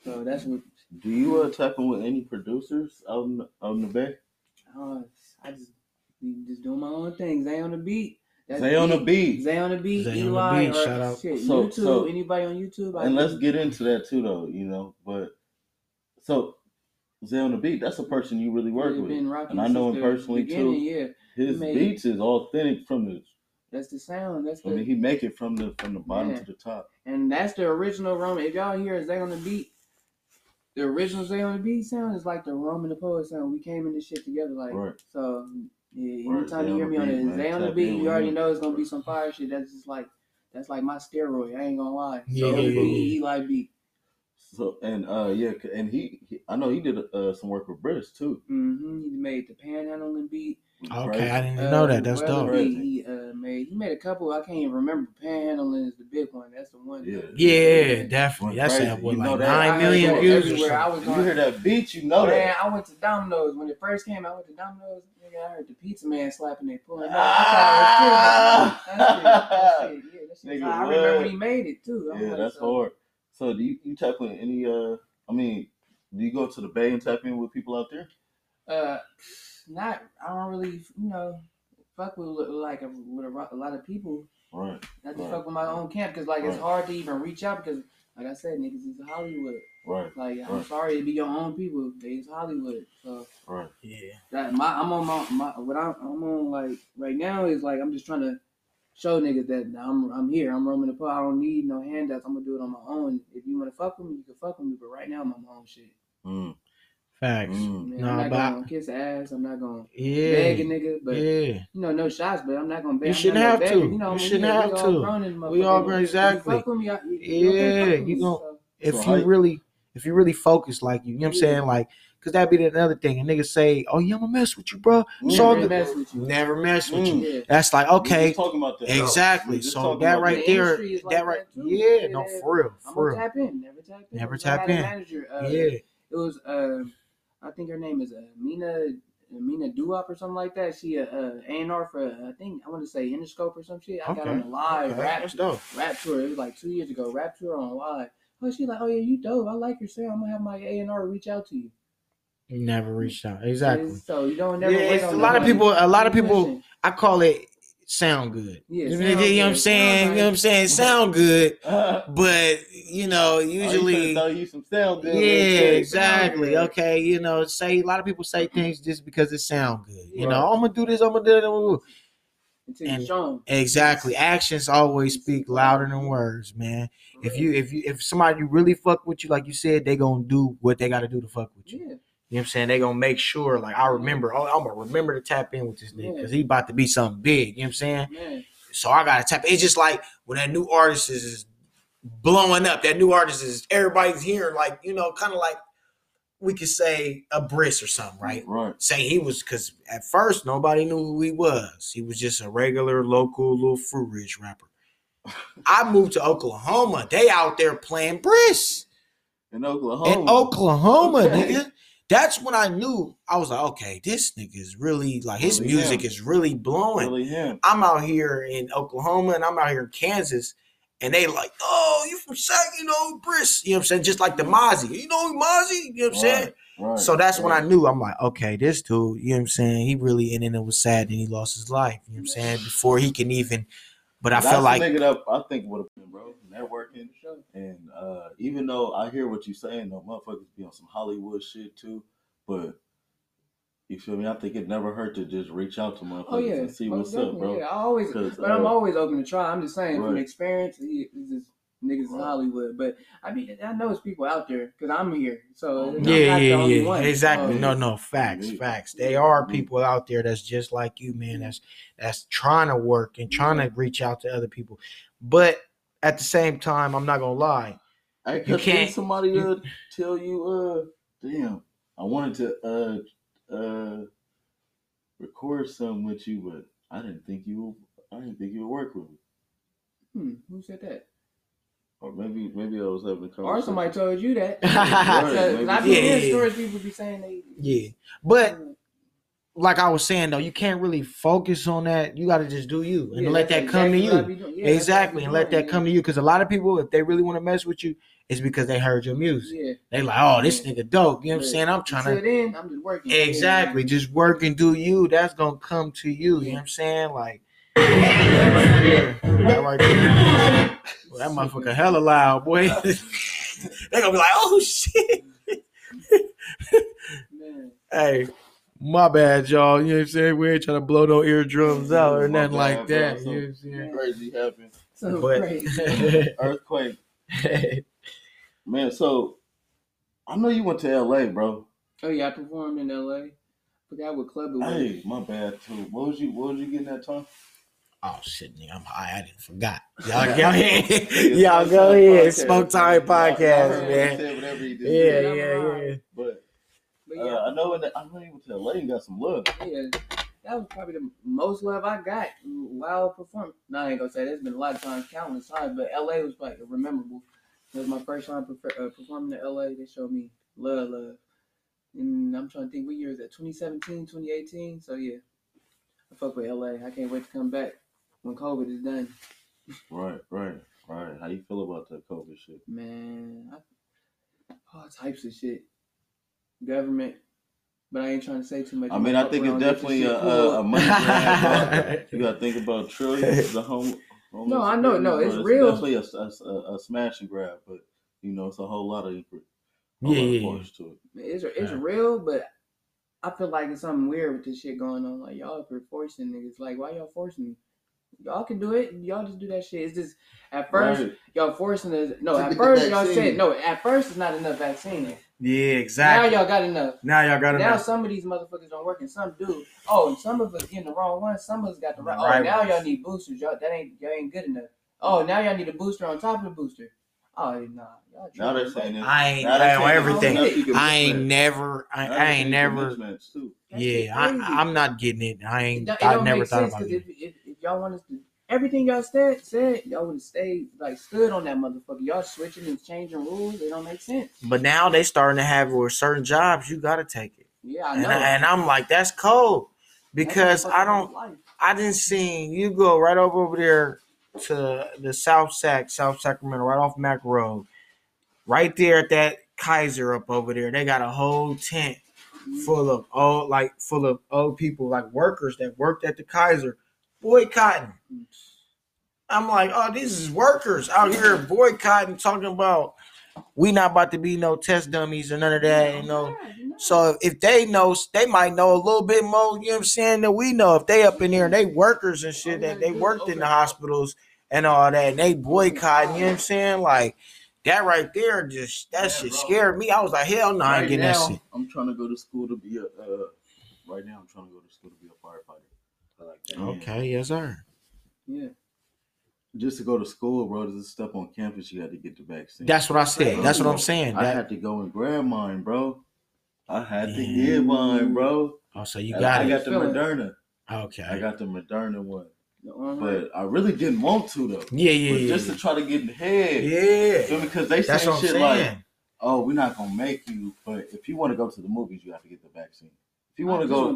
So that's what. Do you tap in with any producers out in the Bay? I just doing my own thing. Zay on the beat. Zay on the beat. Eli, shout out. Shit, YouTube. So, anybody on YouTube? Let's get into that too, though. But so Zay on the beat. That's a person you really work with, and I know him personally too. Yeah. His beats is authentic from the. That's the sound. He make it from the bottom to the top. And that's the original Roman. If y'all hear Zay on the beat, the original Zay on the beat sound is like the Roman the Poet sound. We came in this shit together, like so. Yeah, anytime you hear me on the Zay on the beat, you already know it's gonna be some fire shit. That's just like my steroid. I ain't gonna lie. So Eli beat. So and he I know he did some work with Briss too. Mm-hmm. He made the panhandling beat. Okay, I didn't know that. That's dope. He made a couple. I can't even remember. Panhandling is the big one. That's the one. Yeah, definitely. That's that one. Like 9 million views. You hear that beat? Man, I went to Domino's when it first came. I went to Domino's. Nigga, I heard the pizza man slapping their pulling up. That's it. I remember when he made it too. That's hard. So do you tackle any? I mean, you go to the Bay and tap in with people out there? I don't really, fuck with a lot of people. Right. I just fuck with my own camp because it's hard to even reach out because like I said, niggas is Hollywood. Right. I'm sorry to be your own people. It's Hollywood. So yeah. Right now is I'm just trying to show niggas that I'm here. I'm Roman the Poet. I don't need no handouts. I'm gonna do it on my own. If you wanna fuck with me, you can fuck with me. But right now, I'm on my own shit. Mm. Facts. Man, I'm not gonna kiss ass. I'm not gonna beg a nigga. But no shots. But I'm not gonna beg. You shouldn't have to. You shouldn't have to. We all grown. Exactly. You fuck with me, if you really focus, you know what I'm saying, because that'd be another thing. And niggas say, oh, yeah, I'm going to mess with you, bro. Never mess with you. Yeah. That's okay. We're just talking about that, exactly. So that right there, for real. I'm going to tap in. Never tap in. I had a manager. It was, I think her name is Mina Duop or something like that. She A&R for, I think, I want to say Interscope or some shit. I got on a live rap tour. It was 2 years ago. Rap tour on live. Oh, she's like, oh, yeah, you dope. I like your sound. I'm going to have my A&R reach out to you. Never reached out. Exactly. So you don't never wait on a lot of people, I call it sound good. Yeah, sound good. You know what I'm saying? Sound good. But, usually. Oh, you some sound good. Yeah, exactly. Good. Okay. A lot of people say things just because it sound good. You know, I'm going to do this. I'm going to do that. Until you show them. Exactly. Actions always speak louder than words, man. Right. If somebody really fuck with you, like you said, they gonna do what they gotta do to fuck with you. Yeah. You know what I'm saying? They gonna make sure, I'm gonna remember to tap in with this nigga because he about to be something big. You know what I'm saying? Yeah. So I gotta tap in. It's just when that new artist is blowing up, everybody's hearing, we could say a Briss or something, right? Right. Say he was, because at first nobody knew who he was. He was just a regular local little Fruit Ridge rapper. I moved to Oklahoma. They out there playing Briss. In Oklahoma, nigga. That's when I knew. I was like, okay, this nigga is really, his music is really blowing. Really him. I'm out here in Oklahoma and I'm out here in Kansas. And they oh, you from Sac, Briss. You know what I'm saying? Just like the Mozzie. Mozzie? You know what I'm saying? Right, so that's when I knew. I'm like, okay, this dude, you know what I'm saying? He really, and then it was sad that he lost his life. You know what I'm saying? Before he can even, I think it would have been, bro, networking. And even though I hear what you're saying, no motherfuckers be on some Hollywood shit too. But you feel me? I think it never hurt to just reach out to motherfuckers and see what's up, bro. Yeah, I'm always open to try. I'm just saying, from experience, it's just niggas in Hollywood. But I mean, I know it's people out there because I'm here. So I'm not the only one. Exactly. Facts. They are people out there that's just like you, man. That's trying to work and trying to reach out to other people. But at the same time, I'm not gonna lie. You can't. Somebody tell you, damn, I wanted to record something with you, but I didn't think you would work with me. Who said that? Or maybe I was having a conversation. Or somebody told you that. I've been hearing stories people be saying they. Yeah, but like I was saying though, you can't really focus on that. You got to just do you and let that come to you. Yeah, exactly, and let that come to you because a lot of people, if they really want to mess with you, it's because they heard your music. Yeah. They like, oh, this nigga dope. You know what I'm saying? I'm trying to. Until then, I'm just working. Exactly. Just work and do you. That's going to come to you. You know what I'm saying? That right there. Well, that motherfucker hella loud, boy. They're going to be like, oh, shit. Man. Hey, my bad, y'all. You know what I'm saying? We ain't trying to blow no eardrums out or nothing like that. You know what I'm saying? Crazy happened. So crazy. Earthquake. Man, so I know you went to LA, bro. Oh yeah, I performed in LA. Forgot what club it was. Hey, my bad too. What was you getting that time? Oh shit, nigga, I'm high. I didn't forgot. Y'all go ahead. Smoke Time Podcast, man. Yeah. But I know you went to LA and got some love. Yeah, that was probably the most love I got while performing. No, I ain't gonna say there's been a lot of times, countless times, but LA was rememberable. It was my first time performing in LA. They showed me love. And I'm trying to think, what year is that? 2017, 2018? So yeah, I fuck with LA. I can't wait to come back when COVID is done. Right. How you feel about that COVID shit? Man, all types of shit. government. But I ain't trying to say too much. I mean, I think it's definitely a money grab. You got to think about trillions. The home no, I know. No, it's real. It's definitely a smash and grab, but, you know, it's a whole lot of force to it. It's real, but I feel like it's something weird with this shit going on. Like, y'all are forcing niggas. Like, why y'all forcing me? Y'all can do it. Y'all just do that shit. It's just, at first, y'all forcing us. No, at first, y'all said, no, at first, it's not enough vaccine. Yeah, exactly. Now y'all got enough. Now some of these motherfuckers don't work and some do. Oh, and some of us getting the wrong one. Some of us got the right. Oh, now y'all need boosters. Y'all ain't good enough. Oh, now y'all need a booster on top of the booster. Oh, nah. Now they're saying it. I ain't everything. I ain't never. Yeah, I'm not getting it. I never thought about it. If y'all want us to. Everything y'all said, y'all would have stayed, like, stood on that motherfucker. Y'all switching and changing rules. It don't make sense. But now they starting to have, where certain jobs, you got to take it. Yeah, I know. And I'm like, that's cold. Because I didn't see you go right over there to the South Sacramento, right off Mack Road. Right there at that Kaiser up over there. They got a whole tent full of old people, like workers that worked at the Kaiser. Boycotting. I'm like, oh, these is workers out here boycotting, talking about we not about to be no test dummies or none of that, you know. So if they know, they might know a little bit more, you know what I'm saying, than we know. If they up in here and they workers and shit, that they worked in the hospitals and all that, and they boycotting, you know what I'm saying, like that right there, just that shit scared me. I was like, hell no, I ain't getting that shit. I'm trying to go to school to be a firefighter. Like that. Okay, yes, sir. Yeah. Just to go to school, bro, there's this stuff on campus, you got to get the vaccine. That's what I said. Bro, that's what I'm saying. I had to go and grab mine, bro. I had to get mine, bro. Oh, so you got it. I got the Moderna. Okay. I got the Moderna one. But I really didn't want to, though. Yeah. Just to try to get in the head. Yeah. Because they say shit like, oh, we're not going to make you, but if you want to go to the movies, you have to get the vaccine. If you want to go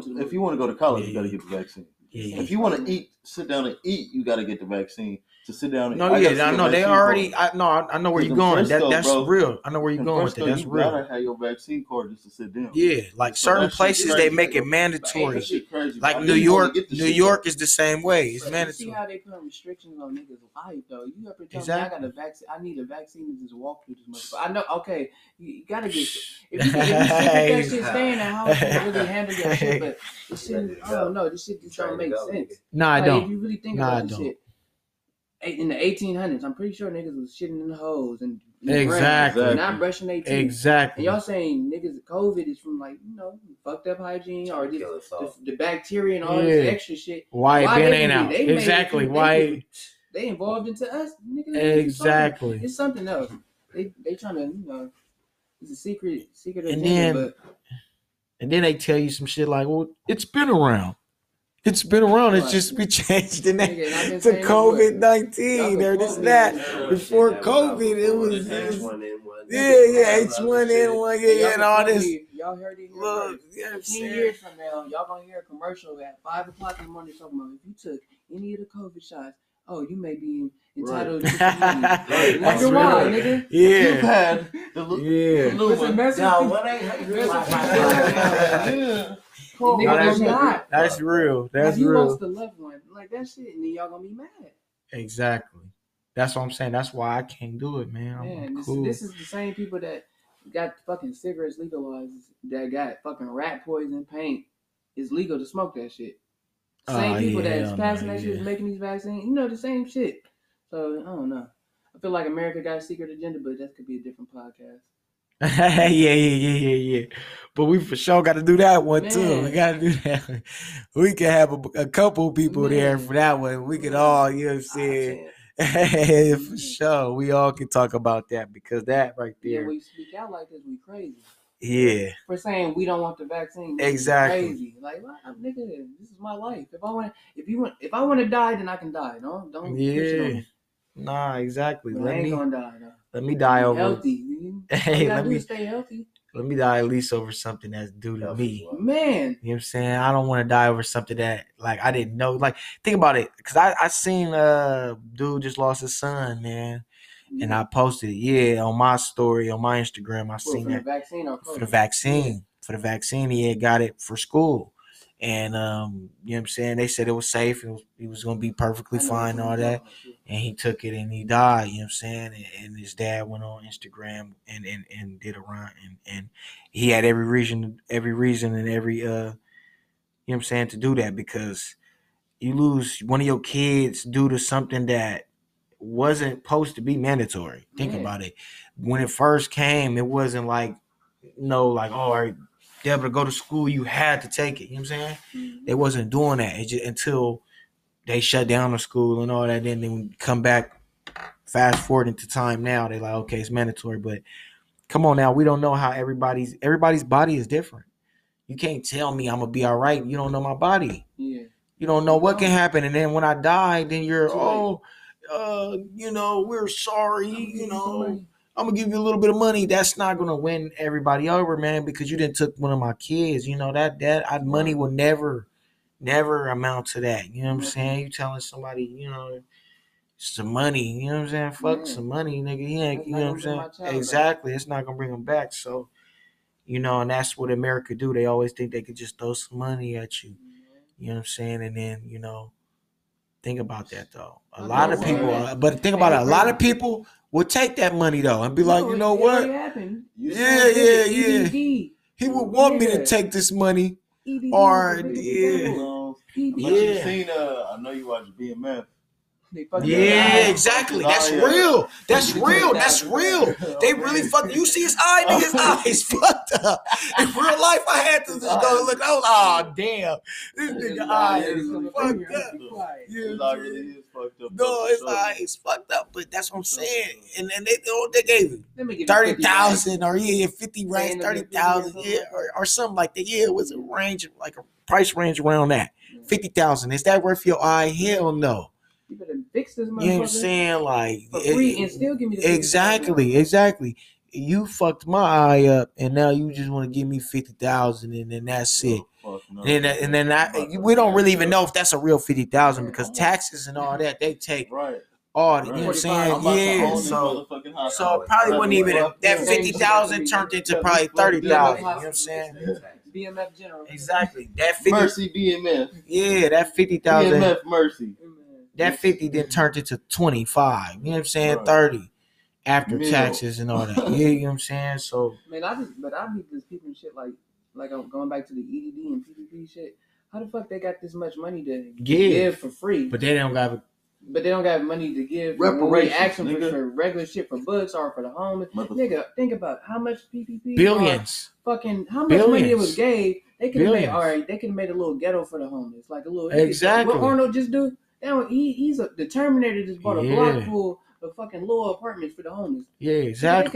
to college, you got to get the vaccine. Yeah. If you want to sit down and eat, you got to get the vaccine to sit down. I know where you're going. That's real. I know where you're going with that. That's real. You gotta have your vaccine card just to sit down. Yeah, like certain places they make it mandatory. Like New York is the same way. It's mandatory. You see how they put restrictions on niggas' life though. You ever tell me I got a vaccine? I need a vaccine to just walk through this motherfucker. I know. Okay, you gotta get. If you that shit staying at home, you really handle that shit. But this shit, I don't know. This shit just don't make sense. No, I don't. If you really think about this shit. In the 1800s, I'm pretty sure niggas was shitting in the holes and not brushing their teeth. Exactly. And y'all saying niggas, COVID is from like, you know, fucked up hygiene or the bacteria and all this extra shit. Why it ain't out? Exactly. Why they involved into us? Niggas, exactly. It's something else. They trying to, you know, it's a secret. And then they tell you some shit like, well, it's been around. It's been around. It's just we changed the name to COVID-19 or this that. Before COVID, it was H1N1, and all this. Y'all heard these? Look, 10 years from now, y'all gonna hear a commercial at 5:00 in the morning talking about if you took any of the COVID shots, oh, you may be entitled to wonder why, nigga. Yeah. Yeah. Cool. No, that's real. That's real. You lost the loved one, like that shit, and then y'all gonna be mad. Exactly. That's what I'm saying. That's why I can't do it, man. This is the same people that got fucking cigarettes legalized, that got fucking rat poison paint. It's legal to smoke that shit. Same people that is passing that shit, is making these vaccines. You know, the same shit. So I don't know. I feel like America got a secret agenda, but that could be a different podcast. Yeah. But we for sure got to do that one, too. We got to do that one. We can have a couple people there for that one. We can all, you know what I'm saying? For sure. We all can talk about that because that right there. Yeah, we speak out like this, we crazy. Yeah. For saying we don't want the vaccine. Exactly. Crazy. Like, well, nigga, this is my life. If I want to die, then I can die. Don't push it. Nah, exactly. But I ain't gonna die, though. Let me die over. Healthy. Hey, stay healthy. Let me die at least over something that's due to me, man. You know what I'm saying? I don't want to die over something that like I didn't know. Like, think about it, because I seen a dude just lost his son, man, and I posted it. Yeah, on my story, on my Instagram, I seen that. For the vaccine, he had got it for school. And, you know what I'm saying? They said it was safe. It was going to be perfectly fine and all that. And he took it and he died, you know what I'm saying? And his dad went on Instagram and did a run. And he had every reason and every, you know what I'm saying, to do that, because you lose one of your kids due to something that wasn't supposed to be mandatory. Think about it. When it first came, it wasn't like, no, like, oh, all right, Deborah, go to school, you had to take it. You know what I'm saying? Mm-hmm. They wasn't doing that. It just, until they shut down the school and all that. Then they come back, fast forward into time now. They're like, okay, it's mandatory. But come on now, we don't know how everybody's body is different. You can't tell me I'm going to be all right. You don't know my body. Yeah. You don't know what can happen. And then when I die, then you're, we're sorry, you know. I'm going to give you a little bit of money. That's not going to win everybody over, man, because you didn't took one of my kids. You know, that money will never amount to that. You know what I'm saying? You telling somebody, you know, some money. You know what I'm saying? Fuck some money, nigga. He ain't, you know what I'm saying? Child, exactly. Man. It's not going to bring them back. So, you know, and that's what America do. They always think they could just throw some money at you. You know what I'm saying? And then, you know, think about that, though. A lot of people will take that money, though, and be like, you know what? Yeah. He would want me to take this money. I know you watch BMF. Yeah, exactly. That's real. They really fuck. You see his eye, nigga's eyes fucked up. In real life, I had to just go look. I was like, oh, damn. This nigga eye is fucked up. His eye really is fucked up. No, his eye is fucked up, but that's what I'm saying. And they gave him 30,000 or 50 range, 30,000 or something like that. Yeah, it was a range, like a price ranrange around that. 50,000. Is that worth your eye? Hell no. You better fix this motherfucker. You know what I'm saying? Like, for free and still give me the exactly. You fucked my eye up, and now you just want to give me 50,000, and then that's it. Oh, fuck, no. We don't really even know if that's a real 50,000 because taxes and all that they take. Right. All the, you know what I'm saying? Yeah. So it probably wasn't even that 50,000 turned into probably 30,000. You know what I'm saying? BMF General. Exactly. Mercy BMF. Yeah, that 50,000. BMF Mercy. That 50 then turned into 25, you know what I'm saying, right. 30 after taxes and all that. Yeah, you know what I'm saying? So man, I hate this people and shit like I'm going back to the EDD and PDP shit. How the fuck they got this much money to give for free? But they don't got money to give reparation for regular shit for books or for the homeless. Nigga, think about how much PPP billions. Fucking how much money it was gave. They could have made a little ghetto for the homeless, like a little exactly. What Arnold just do? Now, the Terminator just bought a block full of fucking low apartments for the homeless. Yeah, exactly. They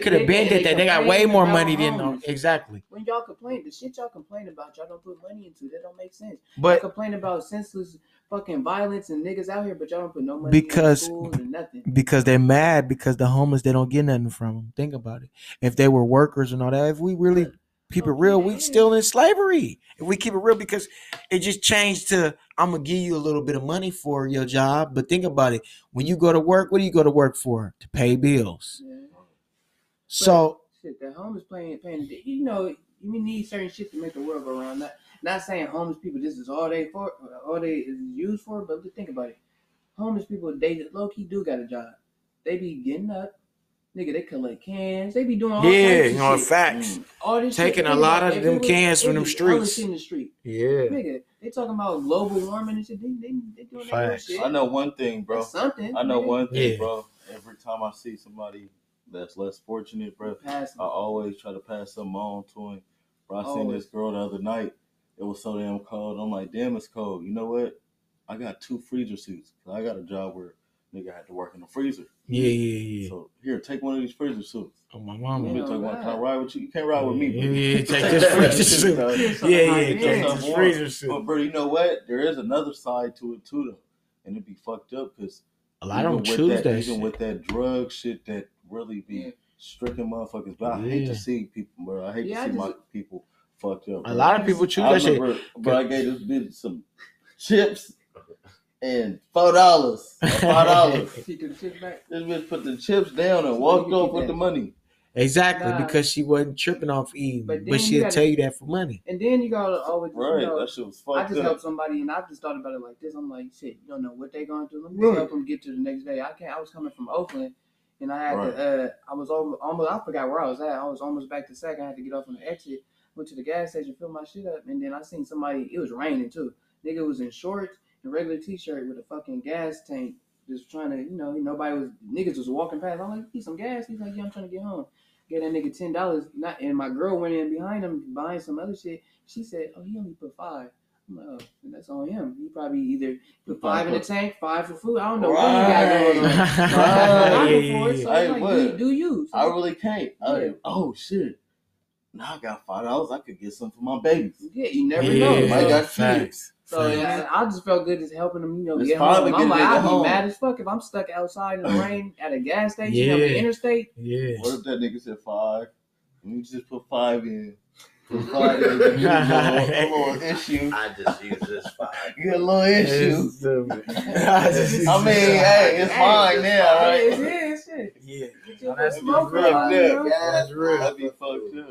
could have been did that. They got way more money than them. Exactly. When y'all complain, the shit y'all complain about, y'all don't put money into. That don't make sense. But y'all complain about senseless fucking violence and niggas out here, but y'all don't put no money in schools or nothing. Because they're mad because the homeless, they don't get nothing from them. Think about it. If they were workers and all that, if we really keep it real, we still in slavery. If we keep it real, because it just changed to I'm gonna give you a little bit of money for your job, but think about it. When you go to work, what do you go to work for? To pay bills. Yeah. So the homeless paying. You know, you need certain shit to make the world go around. Not saying homeless people. This is all they is used for. But think about it. Homeless people, they low key do got a job. They be getting up. Nigga, they collect cans. They be doing all kinds of shit. Facts. All this taking shit. A lot of them cans from them streets. In the street. Yeah. Nigga, they talking about global warming and shit. They doing facts. That shit. I know one thing, bro. That's something. Every time I see somebody that's less fortunate, bro, I always try to pass something on to him. Bro, I seen this girl the other night. It was so damn cold. I'm like, damn, it's cold. You know what? I got 2 freezer suits. I got a job where nigga had to work in the freezer. Yeah. So here, take one of these freezer suits. Oh, my mama. Can I ride with you? You can't ride with me. Bro. Yeah. Take this freezer suit. Take this freezer suit. But bro, you know what? There is another side to it too, though, and it'd be fucked up because a lot of them choose that shit. Even with that drug shit, that really be stricken motherfuckers. But I hate to see people, bro. I hate to see my people fucked up. Bro. A lot of people choose that shit. But I gave this bitch some chips. and $5. This bitch put the chips down and walked off with the money. Exactly, because she wasn't tripping off eating, but she'll tell you that for money. And then you gotta always, right? You know, that shit was fucked up. I just helped somebody, and I just thought about it like this. I'm like, shit, you don't know what they going through. Let me help them get to the next day. I was coming from Oakland, and I had to. I was almost. I forgot where I was at. I was almost back to Sac. I had to get off on the exit. Went to the gas station, filled my shit up, and then I seen somebody. It was raining too. Nigga was in shorts and regular t-shirt with a fucking gas tank, just trying to, you know, nobody was. Niggas was walking past. I'm like, need some gas. He's like, yeah, I'm trying to get home. Get that nigga $10. Not, and my girl went in behind him buying some other shit. She said, oh, he only put $5. I'm like, oh, that's on him. He probably either put $5 in the tank, $5 for food. I don't know what he got going on. So I'm like, do you? So I really can't. Oh shit. Now I got $5. I could get some for my babies. Yeah, you never know. I got kids. So yeah, I just felt good just helping them, get home. I'm like, I'd be mad as fuck if I'm stuck outside in the rain at a gas station on the interstate. Yeah. What if that nigga said $5? You just put $5 in. A little issue. I just use this $5. You got a little issue. Hey, it's fine now, right? It is. Yeah. That's real. That's real. That'd be fucked up.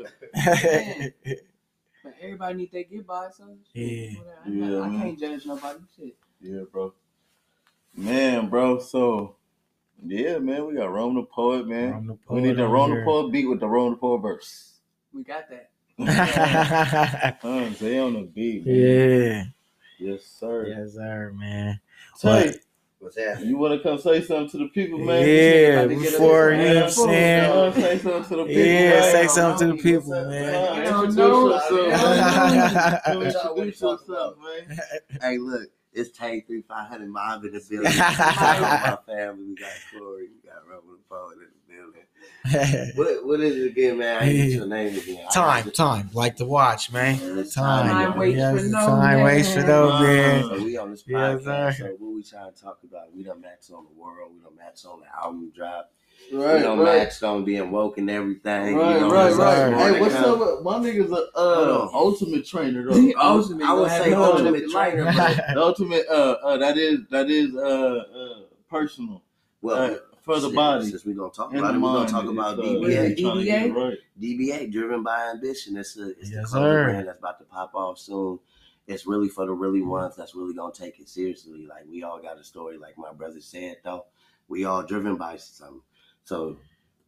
But everybody need their get by, so I can't judge nobody. Shit. Yeah, bro. Man, bro. So, yeah, man, we got Roman the Poet, man. We need the Roman the Poet beat with the Roman the Poet verse. We got that. Zay on the beat, man. Yeah. Yes, sir, man. What's that? You want to come say something to the people, man? Yeah, before you know what I'm saying. Say something to the people. Yeah, say something to the people, man. Introduce yourself, man. Hey, look, it's Tay 3500 Mob in the building. My family, we got Corey, we got Roman the Poet in the building. What is it again, man? I need your name again. Time. Like to watch, man. Time waits for no man. So we on this podcast. So what we trying to talk about? We done matched on the world. We done matched on the album drop. Right, we done matched on being woke and everything. Right. Hey, what's up? My nigga's an ultimate trainer though. I would say ultimate trainer. The ultimate. That is personal. Well. For the body. Since we're going to talk about it, we're going to talk about DBA. DBA, Driven by Ambition. It's the brand that's about to pop off soon. It's really for the really ones that's really going to take it seriously. Like, we all got a story. Like my brother said, though, we all driven by something. So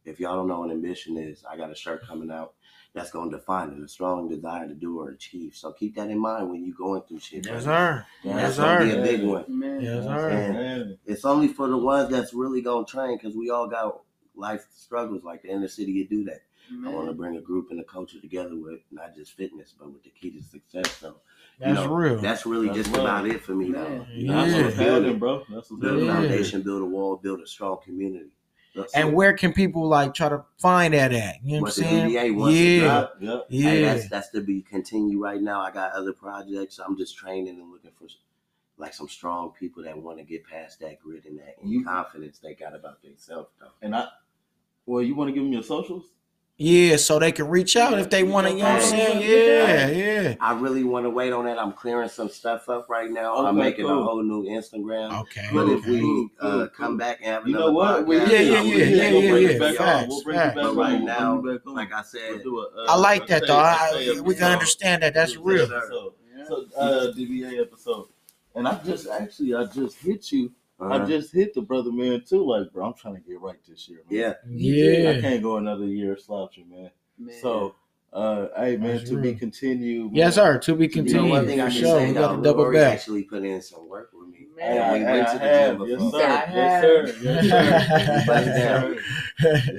if y'all don't know what ambition is, I got a shirt coming out that's going to define it. A strong desire to do or achieve. So keep that in mind when you're going through shit. Yes, sir. That's going to be a big one. Man. Yes, sir. Man. It's only for the ones that's really going to train because we all got life struggles like the inner city to do that. Man. I want to bring a group and a culture together with not just fitness, but with the key to success. So That's real. That's really about it for me, though. Build a foundation, build a wall, build a strong community. And where can people like try to find that at? You know what I'm saying? Yeah. Hey, that's to be continued right now. I got other projects. I'm just training and looking for like some strong people that want to get past that grit and that confidence they got about themselves. And you want to give them your socials? Yeah, so they can reach out if they want to, you know what I'm saying? Yeah. I really want to wait on that. I'm clearing some stuff up right now. I'm making a whole new Instagram. Okay. But if we come back and have another podcast. Yeah. We'll bring it back on. Right now, like I said. I like that, though. We can understand that. That's real. So, DBA episode. And I just hit you. I just hit the brother, man, too. Like, bro, I'm trying to get right this year, man. Yeah. I can't go another year slouching, man. So, hey, man, that's to real. Be continued. Man. Yes, sir, to be continued. You know, one thing I can say, Rory actually put in some work with me. Man, we went to the gym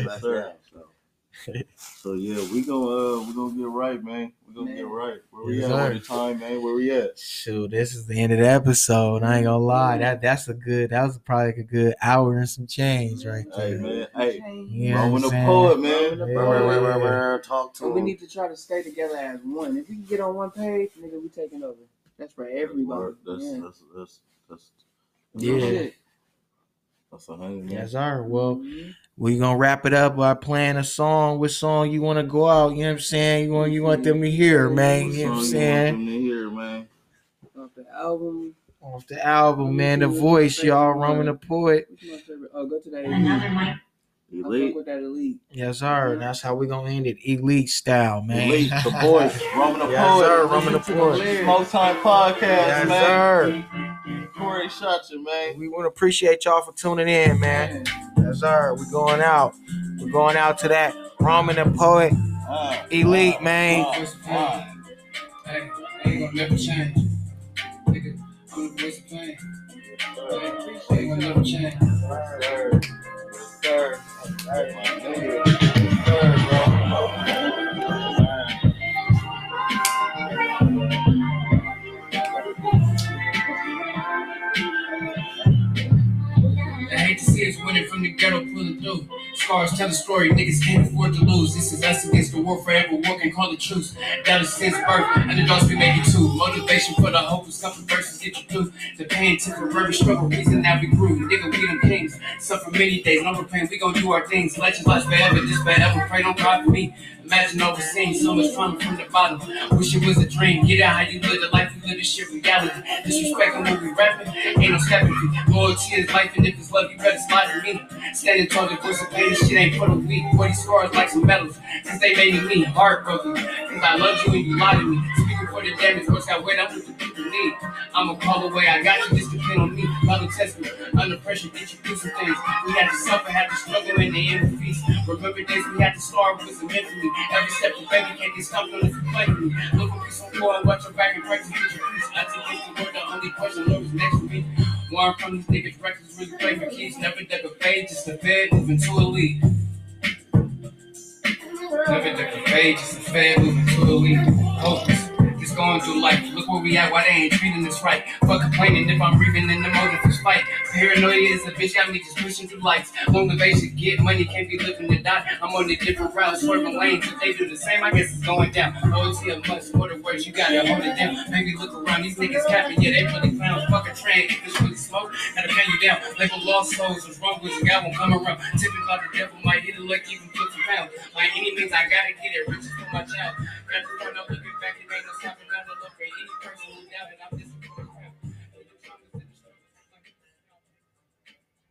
before. Yes, sir. So yeah, we gonna get right, man. We're gonna get right. Where we at? Shoot, this is the end of the episode. I ain't gonna lie. That was probably a good hour and some change right there. Hey man, Roman the Poet, man. Talk to him. We need to try to stay together as one. If we can get on one page, nigga, we taking over. That's for everybody. That's 100. Yes, sir. Well, we gonna wrap it up by playing a song. What song you wanna go out? You know what I'm saying? You want them to hear, man. You know what I'm saying? Off the album. off the album, man. The Voice, y'all. Roman the Poet. Go to that Elite. Elite. With that Elite. Yes, sir. And that's how we're going to end it. Elite style, man. Elite. The Voice. Roman the Poet. Yes, sir. Roman the Poet. Smoke Time Podcast, yes, man. Sir. Corey Shotcher, man. We want to appreciate y'all for tuning in, man. Yes, sir. We're going out. We're going out to that Roman the Poet. Elite, man. Hey, I ain't gonna never change. Nigga, I'm the voice of pain. I ain't gonna never change. Sir. I hate to see us winning from the ghetto pulling through. Scars tell the story, niggas can't afford to lose. This is us against the war forever, war can call the truce. Doubt is since birth, underdogs we make it too. Motivation for the hopeless, couple verses get you through. The pain, temporary struggle, reason that we grew. Nigga, we them kings, suffer many days, number pain, we gon' do our things. Legends last forever, this forever, pray don't God for me. Imagine overseeing so much fun from the bottom. Wish it was a dream. Get out how you live the life you live, this shit reality. Disrespecting when we rapping, ain't no stepping. Loyalty is life, and if it's love, you better slide to me. Standing tall, the voice of pain, this shit ain't for the weak. 40 scars like some medals, cause they made me heartbroken. Cause I love you and you lied to me. Speaking for the damage, what's got weight, I'm with the people need. I'ma call away, I got you, just depend on me. Love and test me, under pressure, get you through some things. We had to suffer, had to struggle, and they end with peace. Remember days we had to starve, it was a meant for me. Every step of baby can't get stumped unless you play with me. Look for peace on floor and watch your back and practice with your peace. I take the word, the only question, Lord, is next to me. Warm from these niggas, records really play for keys. Never decapitate, just a fed moving to a lead. Never decapitate, just a fed moving to a lead. Hopeless. It's going through life. Look where we at, why they ain't treating us right. Fuck complaining if I'm breathing in the motive to fight. Paranoia is a bitch, got me just pushing through lights. Motivation, get money, can't be living to die. I'm on a different route, swerving lanes. If they do the same, I guess it's going down. OT a must, order words, you gotta hold it down. Maybe look around, these niggas capping, yeah, they really clowns. Fuck a train, if it's really slow, gotta pay you down. Label lost souls, what's wrong with you, God won't come around. Tipping about the devil, might hit a lick, even 50 pounds. By any means, I gotta get it, riches for my child. Got to turn up the